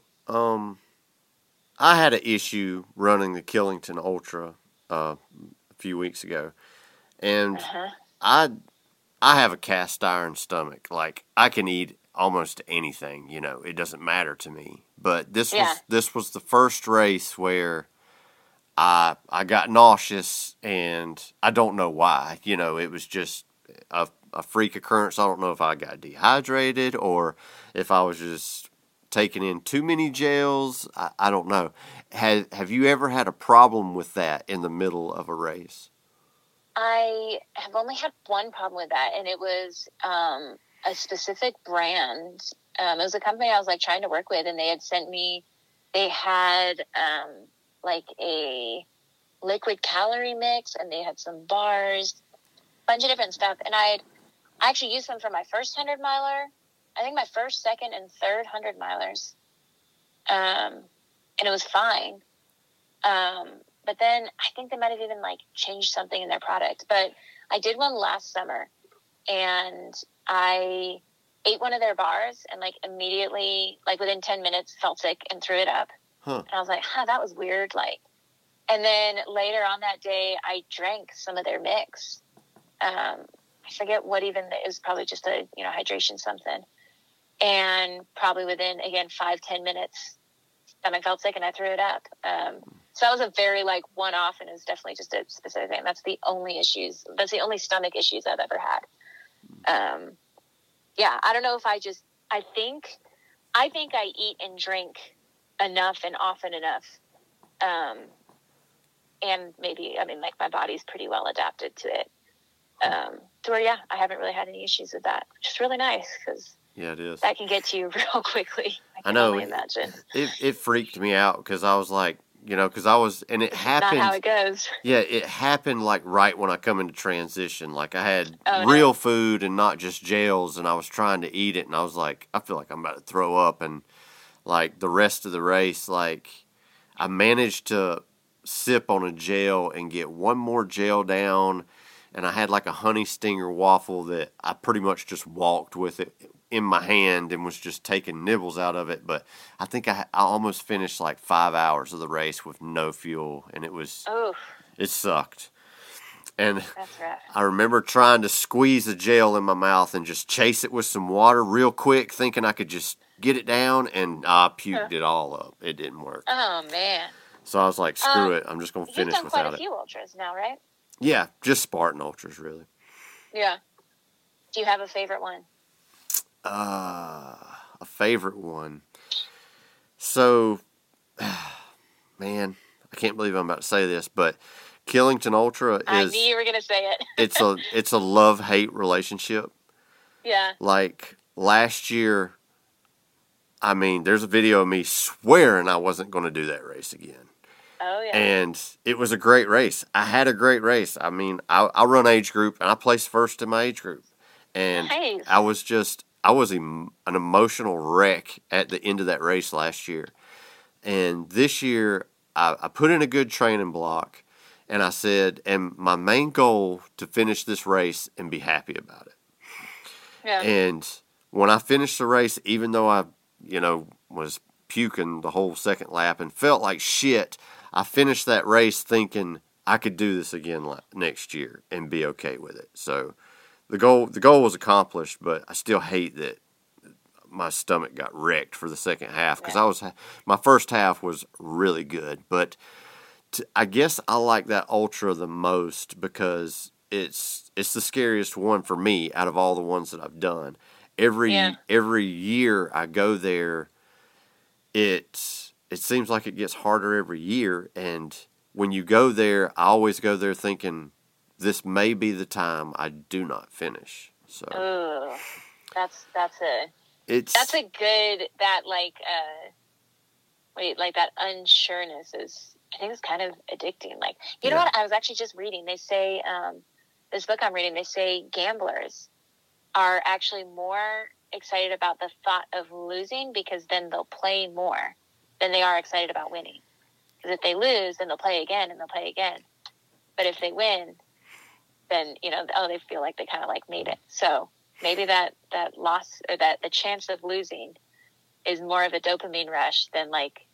I had an issue running the Killington Ultra a few weeks ago, and I have a cast iron stomach. Like I can eat almost anything, you know, it doesn't matter to me. But this was the first race where I got nauseous, and I don't know why. You know, it was just a freak occurrence. I don't know if I got dehydrated or if I was just taking in too many gels. I don't know. Have you ever had a problem with that in the middle of a race? I have only had one problem with that, and it was a specific brand. It was a company I was like trying to work with, and they had sent me. They had like a liquid calorie mix, and they had some bars, a bunch of different stuff. And I actually used them for my first 100-miler. I think my first, second, and third 100-milers. And it was fine. But then I think they might have even, like, changed something in their product. But I did one last summer, and I ate one of their bars and, like, immediately, like, within 10 minutes, felt sick and threw it up. And I was like, that was weird, like. And then later on that day, I drank some of their mix. I forget what even, it was probably just a, you know, hydration something. And probably within, again, 5-10 minutes, I felt sick and I threw it up. So that was a very, like, one-off, and it was definitely just a specific thing. That's the only issues. That's the only stomach issues I've ever had. Yeah, I don't know if I just, I think I eat and drink enough and often enough. And maybe, I mean, like, my body's pretty well adapted to it. To where, yeah, I haven't really had any issues with that, which is really nice, because... Yeah, it is. That can get to you real quickly. I know. Imagine. It freaked me out because I was like, you know, because I was, and it happened. Not how it goes. Yeah, it happened like right when I come into transition. Like I had real food and not just gels, and I was trying to eat it, and I was like, I feel like I'm about to throw up, and like the rest of the race, like I managed to sip on a gel and get one more gel down, and I had like a honey stinger waffle that I pretty much just walked with it in my hand and was just taking nibbles out of it. But I think I almost finished like 5 hours of the race with no fuel, and it was, it sucked. And I remember trying to squeeze a gel in my mouth and just chase it with some water real quick, thinking I could just get it down, and I puked it all up. It didn't work. Oh man. So I was like, screw it. I'm just going to finish without it. You've done quite a few ultras now, right? Yeah. Just Spartan ultras, really. Yeah. Do you have a favorite one? A favorite one. So, man, I can't believe I'm about to say this, but Killington Ultra is... I knew you were going to say it. It's a love-hate relationship. Yeah. Like, last year, I mean, there's a video of me swearing I wasn't going to do that race again. Oh, yeah. And it was a great race. I had a great race. I mean, I run age group, and I placed first in my age group. And nice. I was an emotional wreck at the end of that race last year. And this year, I put in a good training block, and I said, and my main goal to finish this race and be happy about it. Yeah. And when I finished the race, even though I, you know, was puking the whole second lap and felt like shit, I finished that race thinking I could do this again next year and be okay with it. So... The goal was accomplished, but I still hate that my stomach got wrecked for the second half, because my first half was really good. But I guess I like that ultra the most because it's the scariest one for me out of all the ones that I've done. Every year I go there, it seems like it gets harder every year. And when you go there, I always go there thinking, this may be the time I do not finish. So that unsureness is, I think it's kind of addicting. Like, you know what? I was actually just reading. They say, this book I'm reading, they say gamblers are actually more excited about the thought of losing, because then they'll play more than they are excited about winning. Because if they lose, then they'll play again and they'll play again. But if they win, then, you know, oh, they feel like they kind of like made it. So maybe that loss, or that the chance of losing, is more of a dopamine rush than like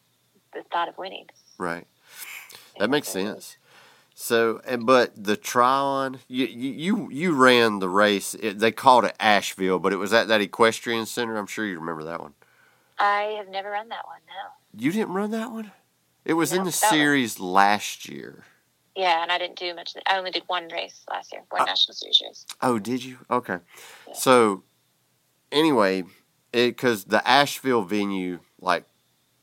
the thought of winning. Right. That makes sense. So, but the triathlon, you ran the race. They called it Asheville, but it was at that equestrian center. I'm sure you remember that one. I have never run that one, no. You didn't run that one? It was in the series last year. Yeah, and I didn't do much. I only did one race last year, one National Series race. Oh, did you? Okay. Yeah. So, anyway, because the Asheville venue, like,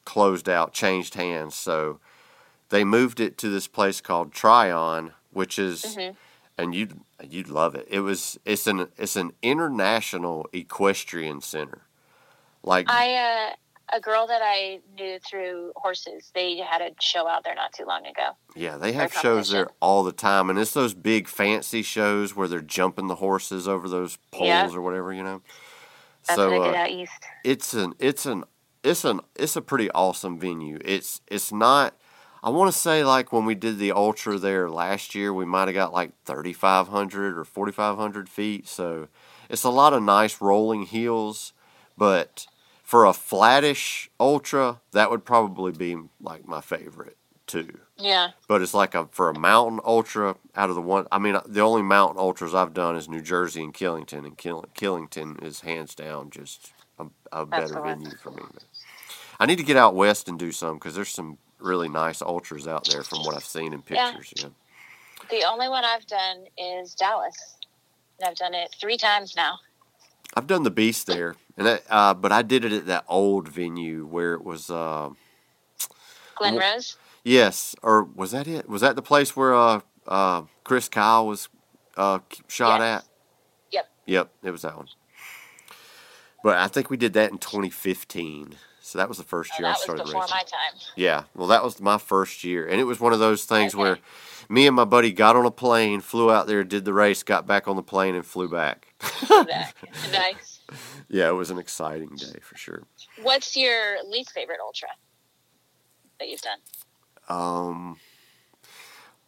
closed out, changed hands, so they moved it to this place called Tryon, which is, and you'd love it. It's an international equestrian center. Like a girl that I knew through horses, they had a show out there not too long ago. Yeah, they have shows there all the time, and it's those big fancy shows where they're jumping the horses over those poles or whatever, you know. That's so what I did out east. It's a pretty awesome venue. It's not. I want to say, like, when we did the ultra there last year, we might have got like 3,500 or 4,500 feet. So it's a lot of nice rolling hills. But for a flattish ultra, that would probably be like my favorite too. Yeah. But it's like for a mountain ultra, out of the one, I mean, the only mountain ultras I've done is New Jersey and Killington. And Killington is hands down just a better venue for me. But I need to get out west and do some, because there's some really nice ultras out there from what I've seen in pictures. Yeah. The only one I've done is Dallas, and I've done it 3 times now. I've done the Beast there, and but I did it at that old venue where it was Glen Rose. Yes, or was that it? Was that the place where Chris Kyle was shot at? Yep, it was that one. But I think we did that in 2015. So that was the first year I started racing. That was before my time. Yeah. Well, that was my first year. And it was one of those things where me and my buddy got on a plane, flew out there, did the race, got back on the plane, and flew back. Nice. Yeah, it was an exciting day for sure. What's your least favorite ultra that you've done?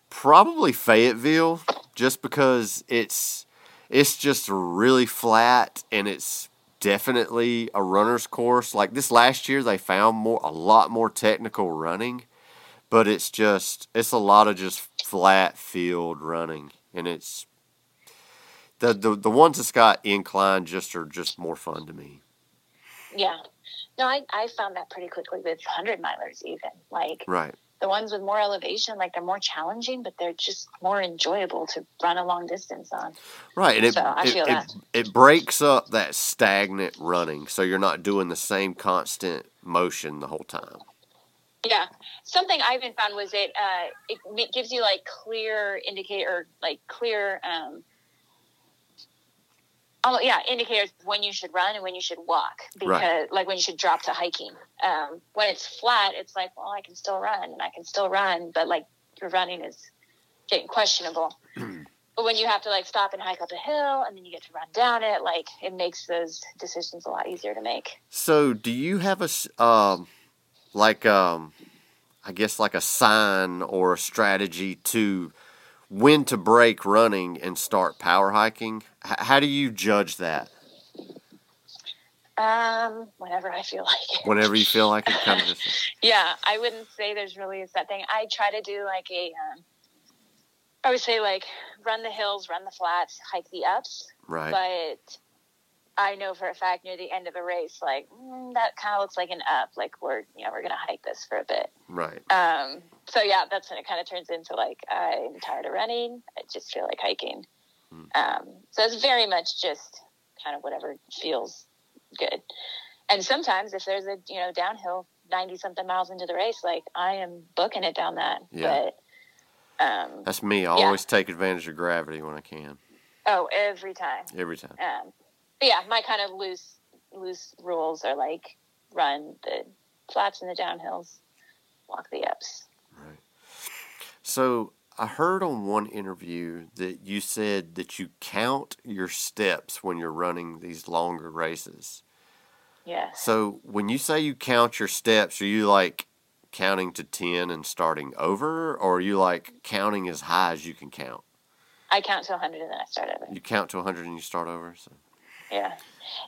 Probably Fayetteville, just because it's just really flat, and it's definitely a runner's course. Like this last year, they found a lot more technical running, but it's a lot of just flat field running, and it's the ones that's got incline are just more fun to me. Yeah, no, I found that pretty quickly with 100 milers, even like the ones with more elevation, like they're more challenging, but they're just more enjoyable to run a long distance on. Right. And it breaks up that stagnant running, so you're not doing the same constant motion the whole time. Yeah. Something I even found was it gives you like clear indicators when you should run and when you should walk, because like when you should drop to hiking. When it's flat, it's like, well, I can still run, but like your running is getting questionable. But when you have to like stop and hike up a hill and then you get to run down it, like it makes those decisions a lot easier to make. So do you have a I guess like a sign or a strategy to when to break running and start power hiking? How do you judge that? Whenever I feel like it. Whenever you feel like it, kind of. Yeah, I wouldn't say there's really a set thing. I try to do like I would say like run the hills, run the flats, hike the ups. Right. But I know for a fact near the end of a race, like that kind of looks like an up. Like we're gonna hike this for a bit. Right. So yeah, that's when it kind of turns into like I'm tired of running. I just feel like hiking. So it's very much just kind of whatever feels good. And sometimes if there's a downhill 90 something miles into the race, like I am booking it down that. Yeah. But that's me. I always take advantage of gravity when I can. Oh, every time. Every time. But yeah, my kind of loose rules are like run the flats and the downhills, walk the ups. Right. So I heard on one interview that you said that you count your steps when you're running these longer races. Yes. So when you say you count your steps, are you like counting to 10 and starting over, or are you like counting as high as you can count? I count to 100 and then I start over. You count to 100 and you start over? So. Yeah.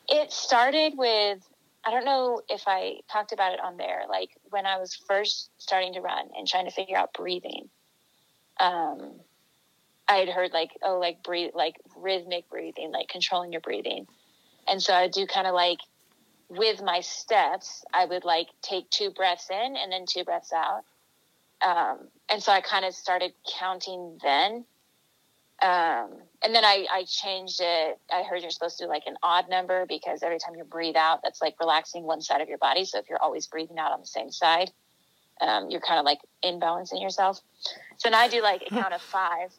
It started with, I don't know if I talked about it on there, like when I was first starting to run and trying to figure out breathing. I had heard like, oh, like breathe, like rhythmic breathing, like controlling your breathing. And so I do kind of like with my steps, I would like take 2 breaths in and then 2 breaths out. And so I kind of started counting then. And then I changed it. I heard you're supposed to do like an odd number because every time you breathe out, that's like relaxing one side of your body. So if you're always breathing out on the same side, you're kind of like imbalancing yourself. So now I do like a count of 5.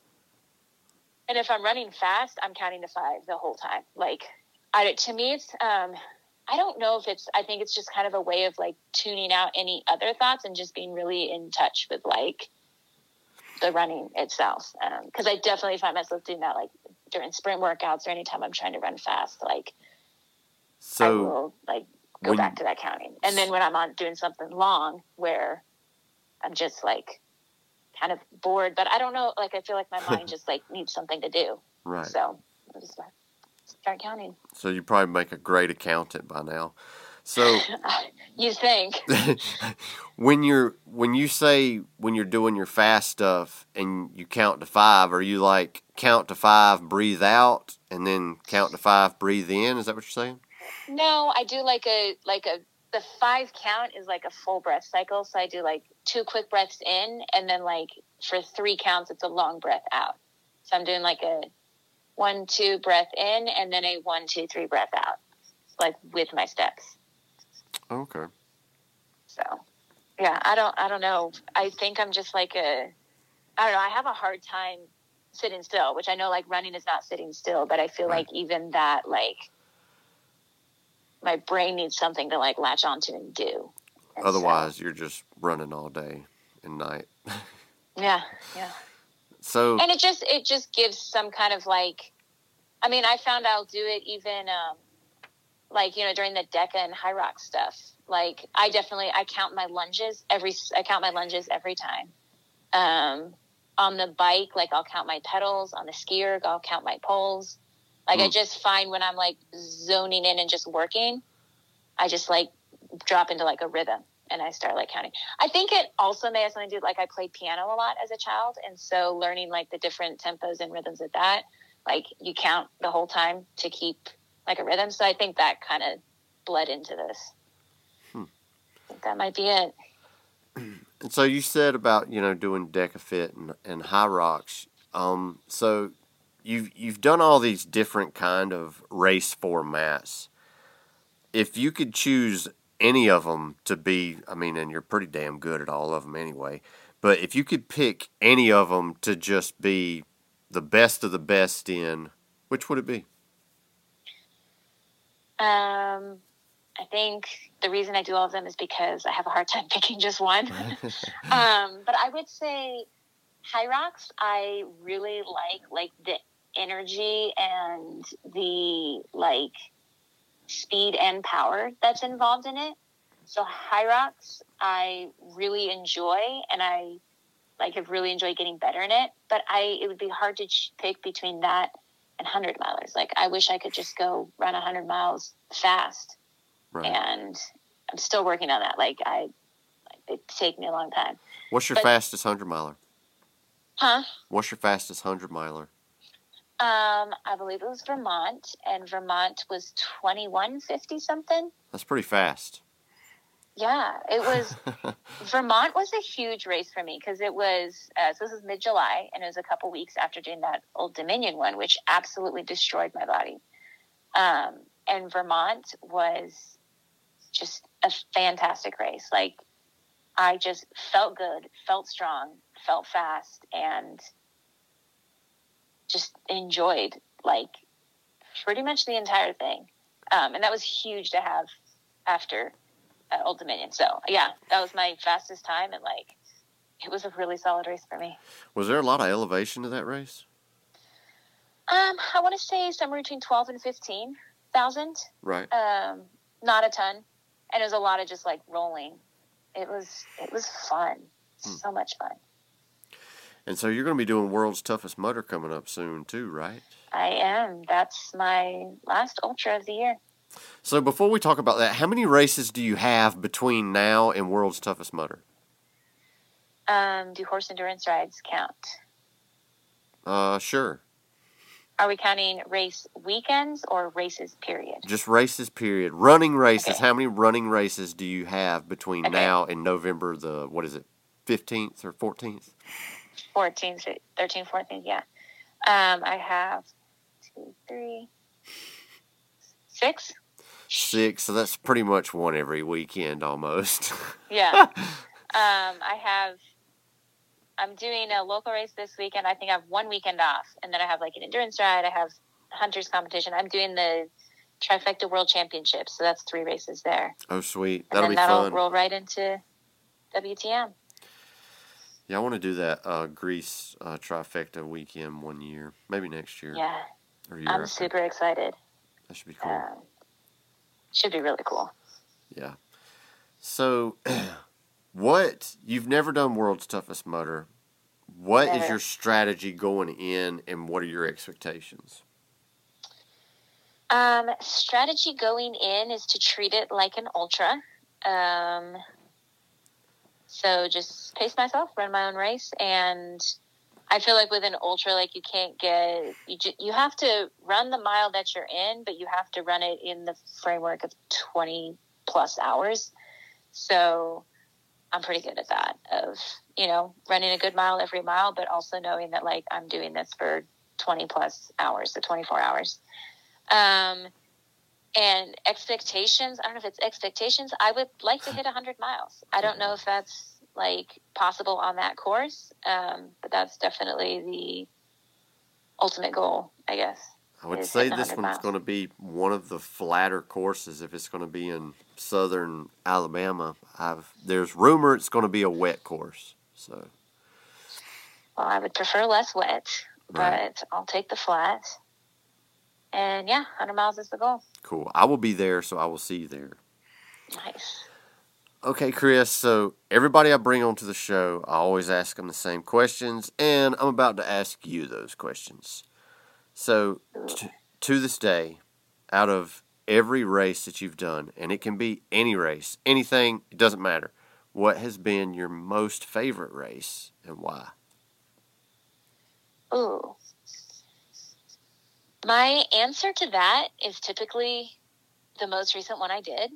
And if I'm running fast, I'm counting to 5 the whole time. Like to me, it's, I don't know if it's, I think it's just kind of a way of like tuning out any other thoughts and just being really in touch with like the running itself. Cause I definitely find myself doing that like during sprint workouts or anytime I'm trying to run fast, like so I will like go back to that counting. And then when I'm on doing something long where I'm just like kind of bored, but I don't know, like I feel like my mind just like needs something to do. Right. So I just start counting. So you probably make a great accountant by now. So you think when you're doing your fast stuff and you count to 5, are you like count to 5, breathe out, and then count to 5, breathe in? Is that what you're saying? No, I do like a the 5 count is like a full breath cycle. So I do like 2 quick breaths in, and then like for 3 counts, it's a long breath out. So I'm doing like a 1, 2 breath in, and then a 1, 2, 3 breath out, like with my steps. Okay. So, yeah, I don't know. I think I'm just like I don't know. I have a hard time sitting still, which I know like running is not sitting still, but I feel right. Like even that, like my brain needs something to like latch onto and do. And otherwise, so, you're just running all day and night. Yeah, yeah. So, and it just gives some kind of like, I mean, I found I'll do it even, like, you know, during the DECA and High Rocks stuff, like I count my lunges every time. On the bike, like I'll count my pedals. On the skier, I'll count my poles. Like I just find when I'm like zoning in and just working, I just like drop into like a rhythm and I start like counting. I think it also may have something to do, like I played piano a lot as a child. And so learning like the different tempos and rhythms of that, like you count the whole time to keep like a rhythm. So I think that kind of bled into this. I think that might be it. And so you said about, you know, doing DECA Fit and High Rocks. So you've done all these different kind of race formats. If you could choose any of them to be, I mean, and you're pretty damn good at all of them anyway, but if you could pick any of them to just be the best of the best in, which would it be? I think the reason I do all of them is because I have a hard time picking just one. But I would say Hyrox. I really like the energy and the like speed and power that's involved in it. So Hyrox, I really enjoy, and I like have really enjoyed getting better in it. But it would be hard to pick between that 100 milers. Like I wish I could just go run 100 miles fast, right. And I'm still working on that. Like it take me a long time. What's your fastest 100 miler? Huh? What's your fastest 100 miler? I believe it was Vermont, and Vermont was 21:50 something. That's pretty fast. Yeah, it was. Vermont was a huge race for me because it was, so this was mid-July, and it was a couple weeks after doing that Old Dominion one, which absolutely destroyed my body. And Vermont was just a fantastic race. Like, I just felt good, felt strong, felt fast, and just enjoyed, like, pretty much the entire thing. And that was huge to have after Old Dominion. So yeah, that was my fastest time, and like it was a really solid race for me. Was there a lot of elevation to that race? I want to say somewhere between 12 and 15,000. Right. Not a ton. And it was a lot of just like rolling. It was fun. So much fun. And so you're going to be doing World's Toughest Mudder coming up soon too, right? I am. That's my last ultra of the year. So before we talk about that, how many races do you have between now and World's Toughest Mudder? Do horse endurance rides count? Sure. Are we counting race weekends or races period? Just races period. Running races. Okay. How many running races do you have between now and November the, 15th or 14th? 14th, yeah. I have 6. 6, so that's pretty much one every weekend almost. Yeah. I'm doing a local race this weekend. I think I have one weekend off, and then I have like an endurance ride. I have hunters competition. I'm doing the Trifecta World Championships, so that's 3 races there. Oh, sweet. That'll be fun. Roll right into WTM. Yeah, I want to do that Greece Trifecta weekend one year, maybe next year. Yeah, I'm super excited. That should be cool. Should be really cool. Yeah. So, you've never done World's Toughest Mudder. What is your strategy going in, and what are your expectations? Strategy going in is to treat it like an ultra. So just pace myself, run my own race, and I feel like with an ultra, like you can't get you have to run the mile that you're in, but you have to run it in the framework of 20 plus hours. So I'm pretty good at that, of running a good mile every mile, but also knowing that like I'm doing this for 20 plus hours, so 24 hours. And expectations, I don't know if it's expectations. I would like to hit 100 miles. I don't know if that's possible on that course, but that's definitely the ultimate goal, I guess. I would say this one's going to be one of the flatter courses. If it's going to be in southern Alabama, there's rumor it's going to be a wet course. So, well, I would prefer less wet, right, but I'll take the flat. And, 100 miles is the goal. Cool. I will be there, so I will see you there. Nice. Okay, Chris, so everybody I bring onto the show, I always ask them the same questions, and I'm about to ask you those questions. So, to this day, out of every race that you've done, and it can be any race, anything, it doesn't matter, what has been your most favorite race and why? Ooh. My answer to that is typically the most recent one I did,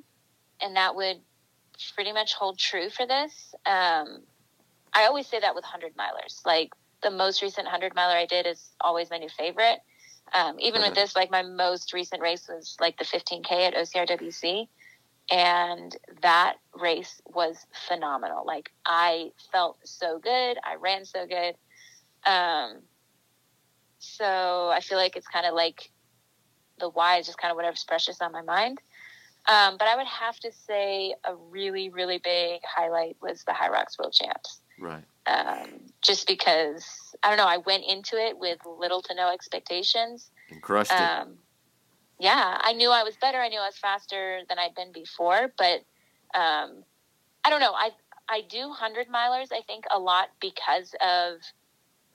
and that would pretty much hold true for this. I always say that with 100-milers. The most recent 100-miler I did is always my new favorite. Even with this, my most recent race was, the 15K at OCRWC, and that race was phenomenal. I felt so good. I ran so good. So I feel like it's kind of the why is just kind of whatever's precious on my mind. But I would have to say a really, really big highlight was the High Rocks World Champs. Right. Just because, I don't know, I went into it with little to no expectations. And crushed it. Yeah, I knew I was better. I knew I was faster than I'd been before. But I don't know. I do 100-milers, I think, a lot because of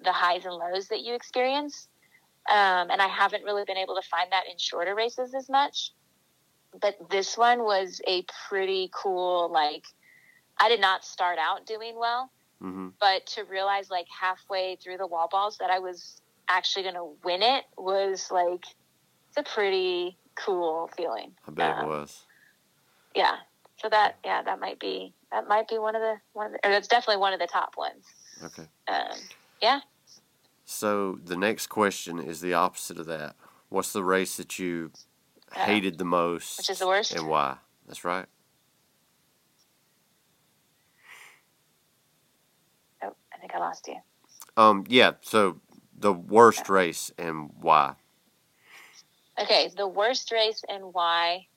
the highs and lows that you experience. And I haven't really been able to find that in shorter races as much, but this one was a pretty cool, I did not start out doing well, but to realize halfway through the wall balls that I was actually going to win it was it's a pretty cool feeling. I bet it was. Yeah. So that might be one of the, or that's definitely one of the top ones. Okay. Yeah. So the next question is the opposite of that. What's the race that you hated the most? Which is the worst? And why? That's right. Oh, I think I lost you. Yeah, so the worst race and why? Okay, the worst race and why.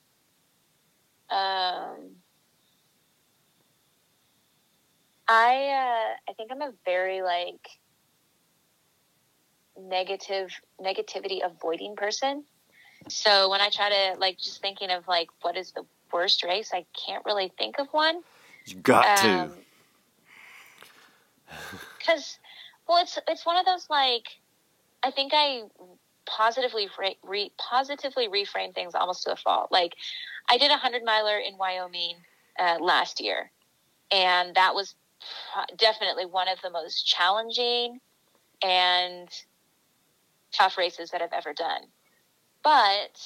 I I think I'm a very, like, negativity avoiding person. So when I try to, like, just thinking of, like, what is the worst race, I can't really think of one. You got to. Because, well, it's one of those, like, I think I positively reframe things almost to a fault. Like, I did a 100-miler in Wyoming last year, and that was definitely one of the most challenging and tough races that I've ever done. But,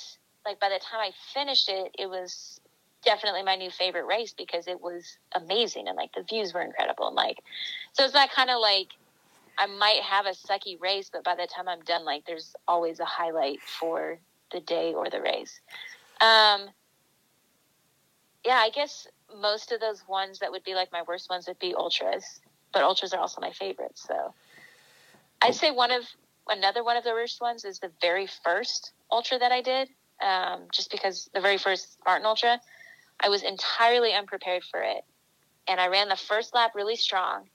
like, by the time I finished it, it was definitely my new favorite race because it was amazing and, like, the views were incredible. And, like, so it's that kind of, like, I might have a sucky race, but by the time I'm done, like, there's always a highlight for the day or the race. Yeah, I guess most of those ones that would be, like, my worst ones would be ultras, but ultras are also my favorites. So I'd say another one of the worst ones is the very first ultra that I did, just because the very first Spartan Ultra, I was entirely unprepared for it. And I ran the first lap really strong.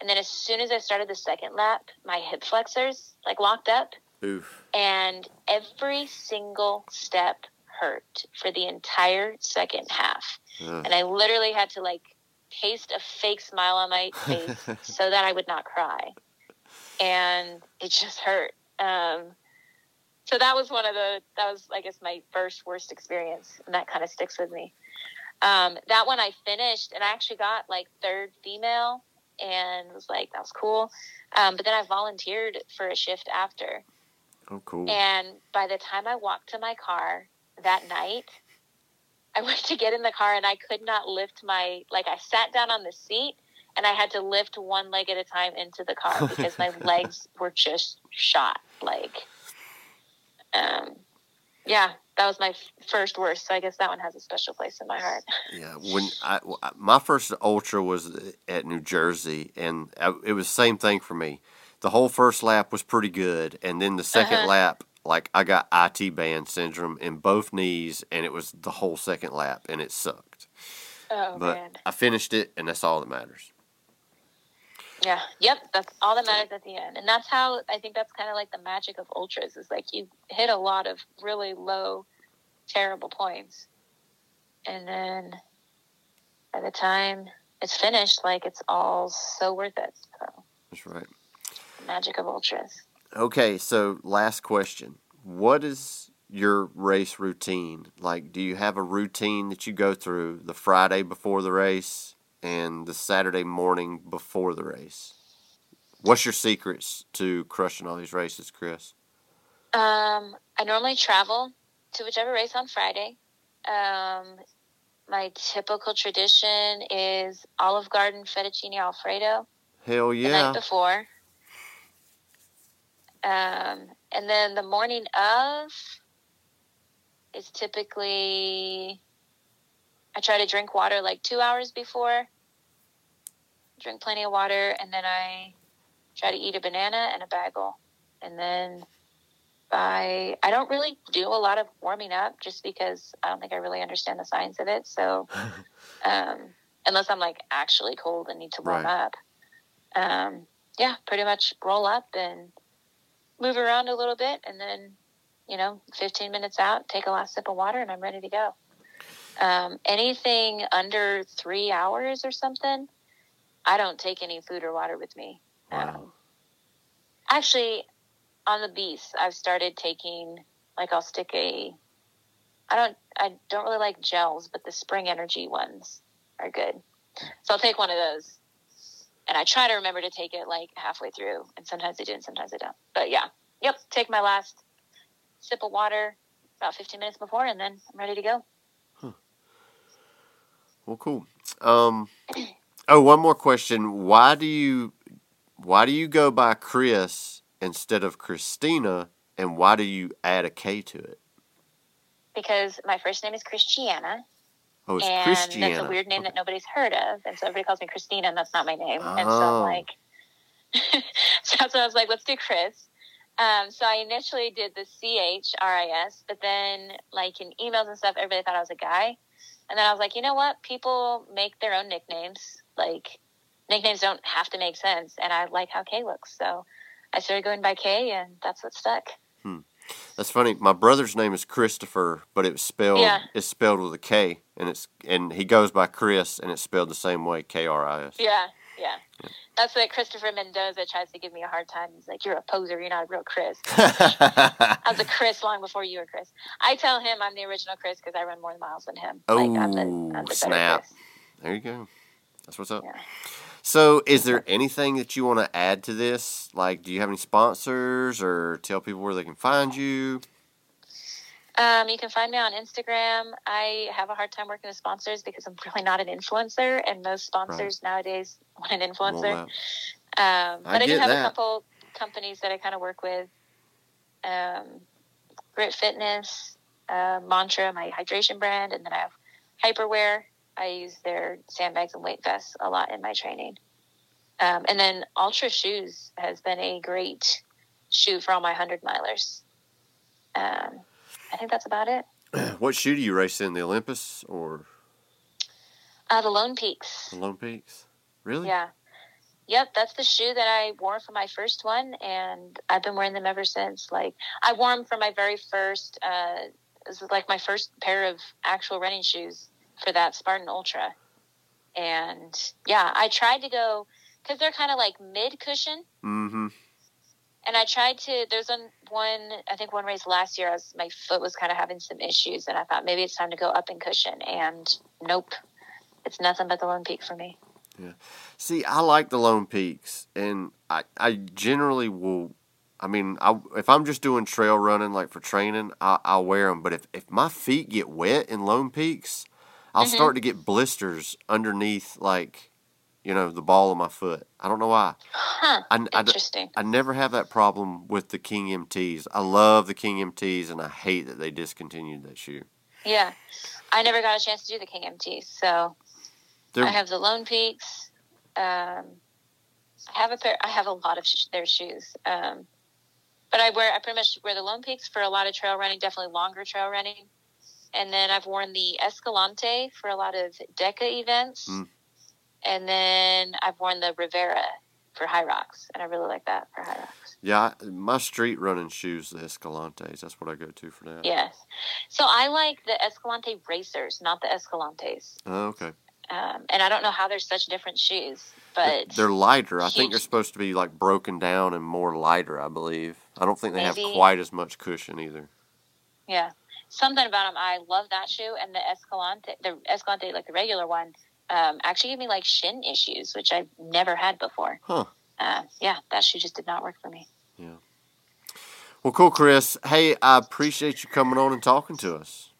And then as soon as I started the second lap, my hip flexors, like, locked up. Oof. And every single step hurt for the entire second half. And I literally had to, like, paste a fake smile on my face so that I would not cry. And it just hurt. So that was that was, I guess, my first worst experience, and that kind of sticks with me. That one I finished, and I actually got, like, third female, and was like, that was cool. But then I volunteered for a shift after. Oh, cool. And by the time I walked to my car that night, I went to get in the car, and I could not lift my, like, I sat down on the seat, and I had to lift one leg at a time into the car because my legs were just shot, like... yeah, that was my first worst. So I guess that one has a special place in my heart. Yeah, when my first ultra was at New Jersey, and it was the same thing for me. The whole first lap was pretty good, and then the second lap, like, I got IT band syndrome in both knees, and it was the whole second lap, and it sucked. Oh, but man. I finished it, and that's all that matters. Yeah, yep, that's all that matters at the end. And that's how, I think that's kind of like the magic of ultras, is like you hit a lot of really low, terrible points. And then by the time it's finished, like, it's all so worth it. So. That's right. The magic of ultras. Okay, so last question. What is your race routine? Like, do you have a routine that you go through the Friday before the race? And the Saturday morning before the race. What's your secrets to crushing all these races, Chris? I normally travel to whichever race on Friday. My typical tradition is Olive Garden fettuccine alfredo. Hell yeah. The night before. And then the morning of is typically... I try to drink water like 2 hours before, drink plenty of water, and then I try to eat a banana and a bagel. And then I don't really do a lot of warming up just because I don't think I really understand the science of it. So unless I'm, like, actually cold and need to warm up. Yeah, pretty much roll up and move around a little bit. And then, 15 minutes out, take a last sip of water, and I'm ready to go. Anything under 3 hours or something, I don't take any food or water with me. Wow. Actually, on the beast, I've started taking, like, I'll stick I don't really like gels, but the Spring Energy ones are good. So I'll take one of those, and I try to remember to take it, like, halfway through, and sometimes I do and sometimes I don't. But yeah, yep, take my last sip of water about 15 minutes before, and then I'm ready to go. Well, cool. One more question. Why do you go by Chris instead of Christina, and why do you add a K to it? Because my first name is Christiana. Oh, it's Christiana. And that's a weird name that nobody's heard of, and so everybody calls me Christina, and that's not my name. Oh. And so I'm like, so that's what I was like, let's do Chris. So I initially did the CHRIS, but then, like, in emails and stuff, everybody thought I was a guy. And then I was like, you know what? People make their own nicknames. Like, nicknames don't have to make sense, and I like how Kay looks, so I started going by Kay, and that's what stuck. That's funny. My brother's name is Christopher, but it was spelled it's spelled with a K, and he goes by Chris, and it's spelled the same way, K-R-I-S. Yeah. That's what Christopher Mendoza tries to give me a hard time. He's like, "You're a poser. You're not a real Chris." I was a Chris long before you were Chris. I tell him I'm the original Chris because I run more miles than him. Oh, like, I'm the snap! Chris. There you go. That's what's up. Yeah. So, is there anything that you want to add to this? Like, do you have any sponsors, or tell people where they can find you? You can find me on Instagram. I have a hard time working with sponsors because I'm really not an influencer, and most sponsors nowadays want an influencer. But I do have a couple companies that I kind of work with. Grit Fitness, Mantra, my hydration brand, and then I have Hyperwear. I use their sandbags and weight vests a lot in my training. And then Ultra Shoes has been a great shoe for all my 100-milers. I think that's about it. What shoe do you race in? The Olympus or? The Lone Peaks. The Lone Peaks. Really? Yeah. Yep, that's the shoe that I wore for my first one, and I've been wearing them ever since. Like, I wore them for my very first, this is like my first pair of actual running shoes for that Spartan Ultra. And yeah, I tried to go, because they're kind of like mid cushion. Mm-hmm. And I tried to, there's one race last year, my foot was kind of having some issues, and I thought maybe it's time to go up in cushion, and nope, it's nothing but the Lone Peak for me. Yeah. See, I like the Lone Peaks, and I generally will, if I'm just doing trail running, like for training, I'll wear them. But if my feet get wet in Lone Peaks, I'll start to get blisters underneath, like, the ball of my foot. I don't know why. Huh. Interesting. I never have that problem with the King MTs. I love the King MTs, and I hate that they discontinued that shoe. Yeah. I never got a chance to do the King MTs, so I have the Lone Peaks. I have a lot of their shoes. But I pretty much wear the Lone Peaks for a lot of trail running, definitely longer trail running. And then I've worn the Escalante for a lot of DECA events. Mm. And then I've worn the Rivera for Hyrox. And I really like that for Hyrox. Yeah, my street running shoes, the Escalantes. That's what I go to for that. Yes. So I like the Escalante racers, not the Escalantes. Oh, okay. And I don't know how they're such different shoes, but they're lighter. I think they're supposed to be like broken down and more lighter, I believe. I don't think they have quite as much cushion either. Yeah. Something about them, I love that shoe, and the Escalante, like the regular one, actually gave me like shin issues, which I've never had before. Huh. Yeah, that shoe just did not work for me. Yeah. Well, cool, Chris. Hey, I appreciate you coming on and talking to us.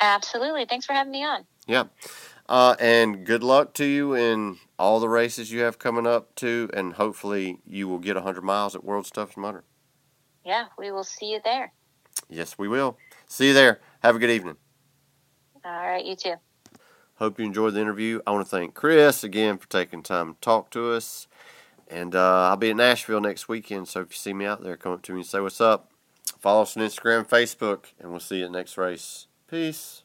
Absolutely. Thanks for having me on. Yeah. And good luck to you in all the races you have coming up too, and hopefully you will get 100 miles at World's Toughest Mudder. Yeah, we will see you there. Yes, we will. See you there. Have a good evening. All right, you too. Hope you enjoyed the interview. I want to thank Chris again for taking time to talk to us. And I'll be in Nashville next weekend, so if you see me out there, come up to me and say what's up. Follow us on Instagram, Facebook, and we'll see you at the next race. Peace.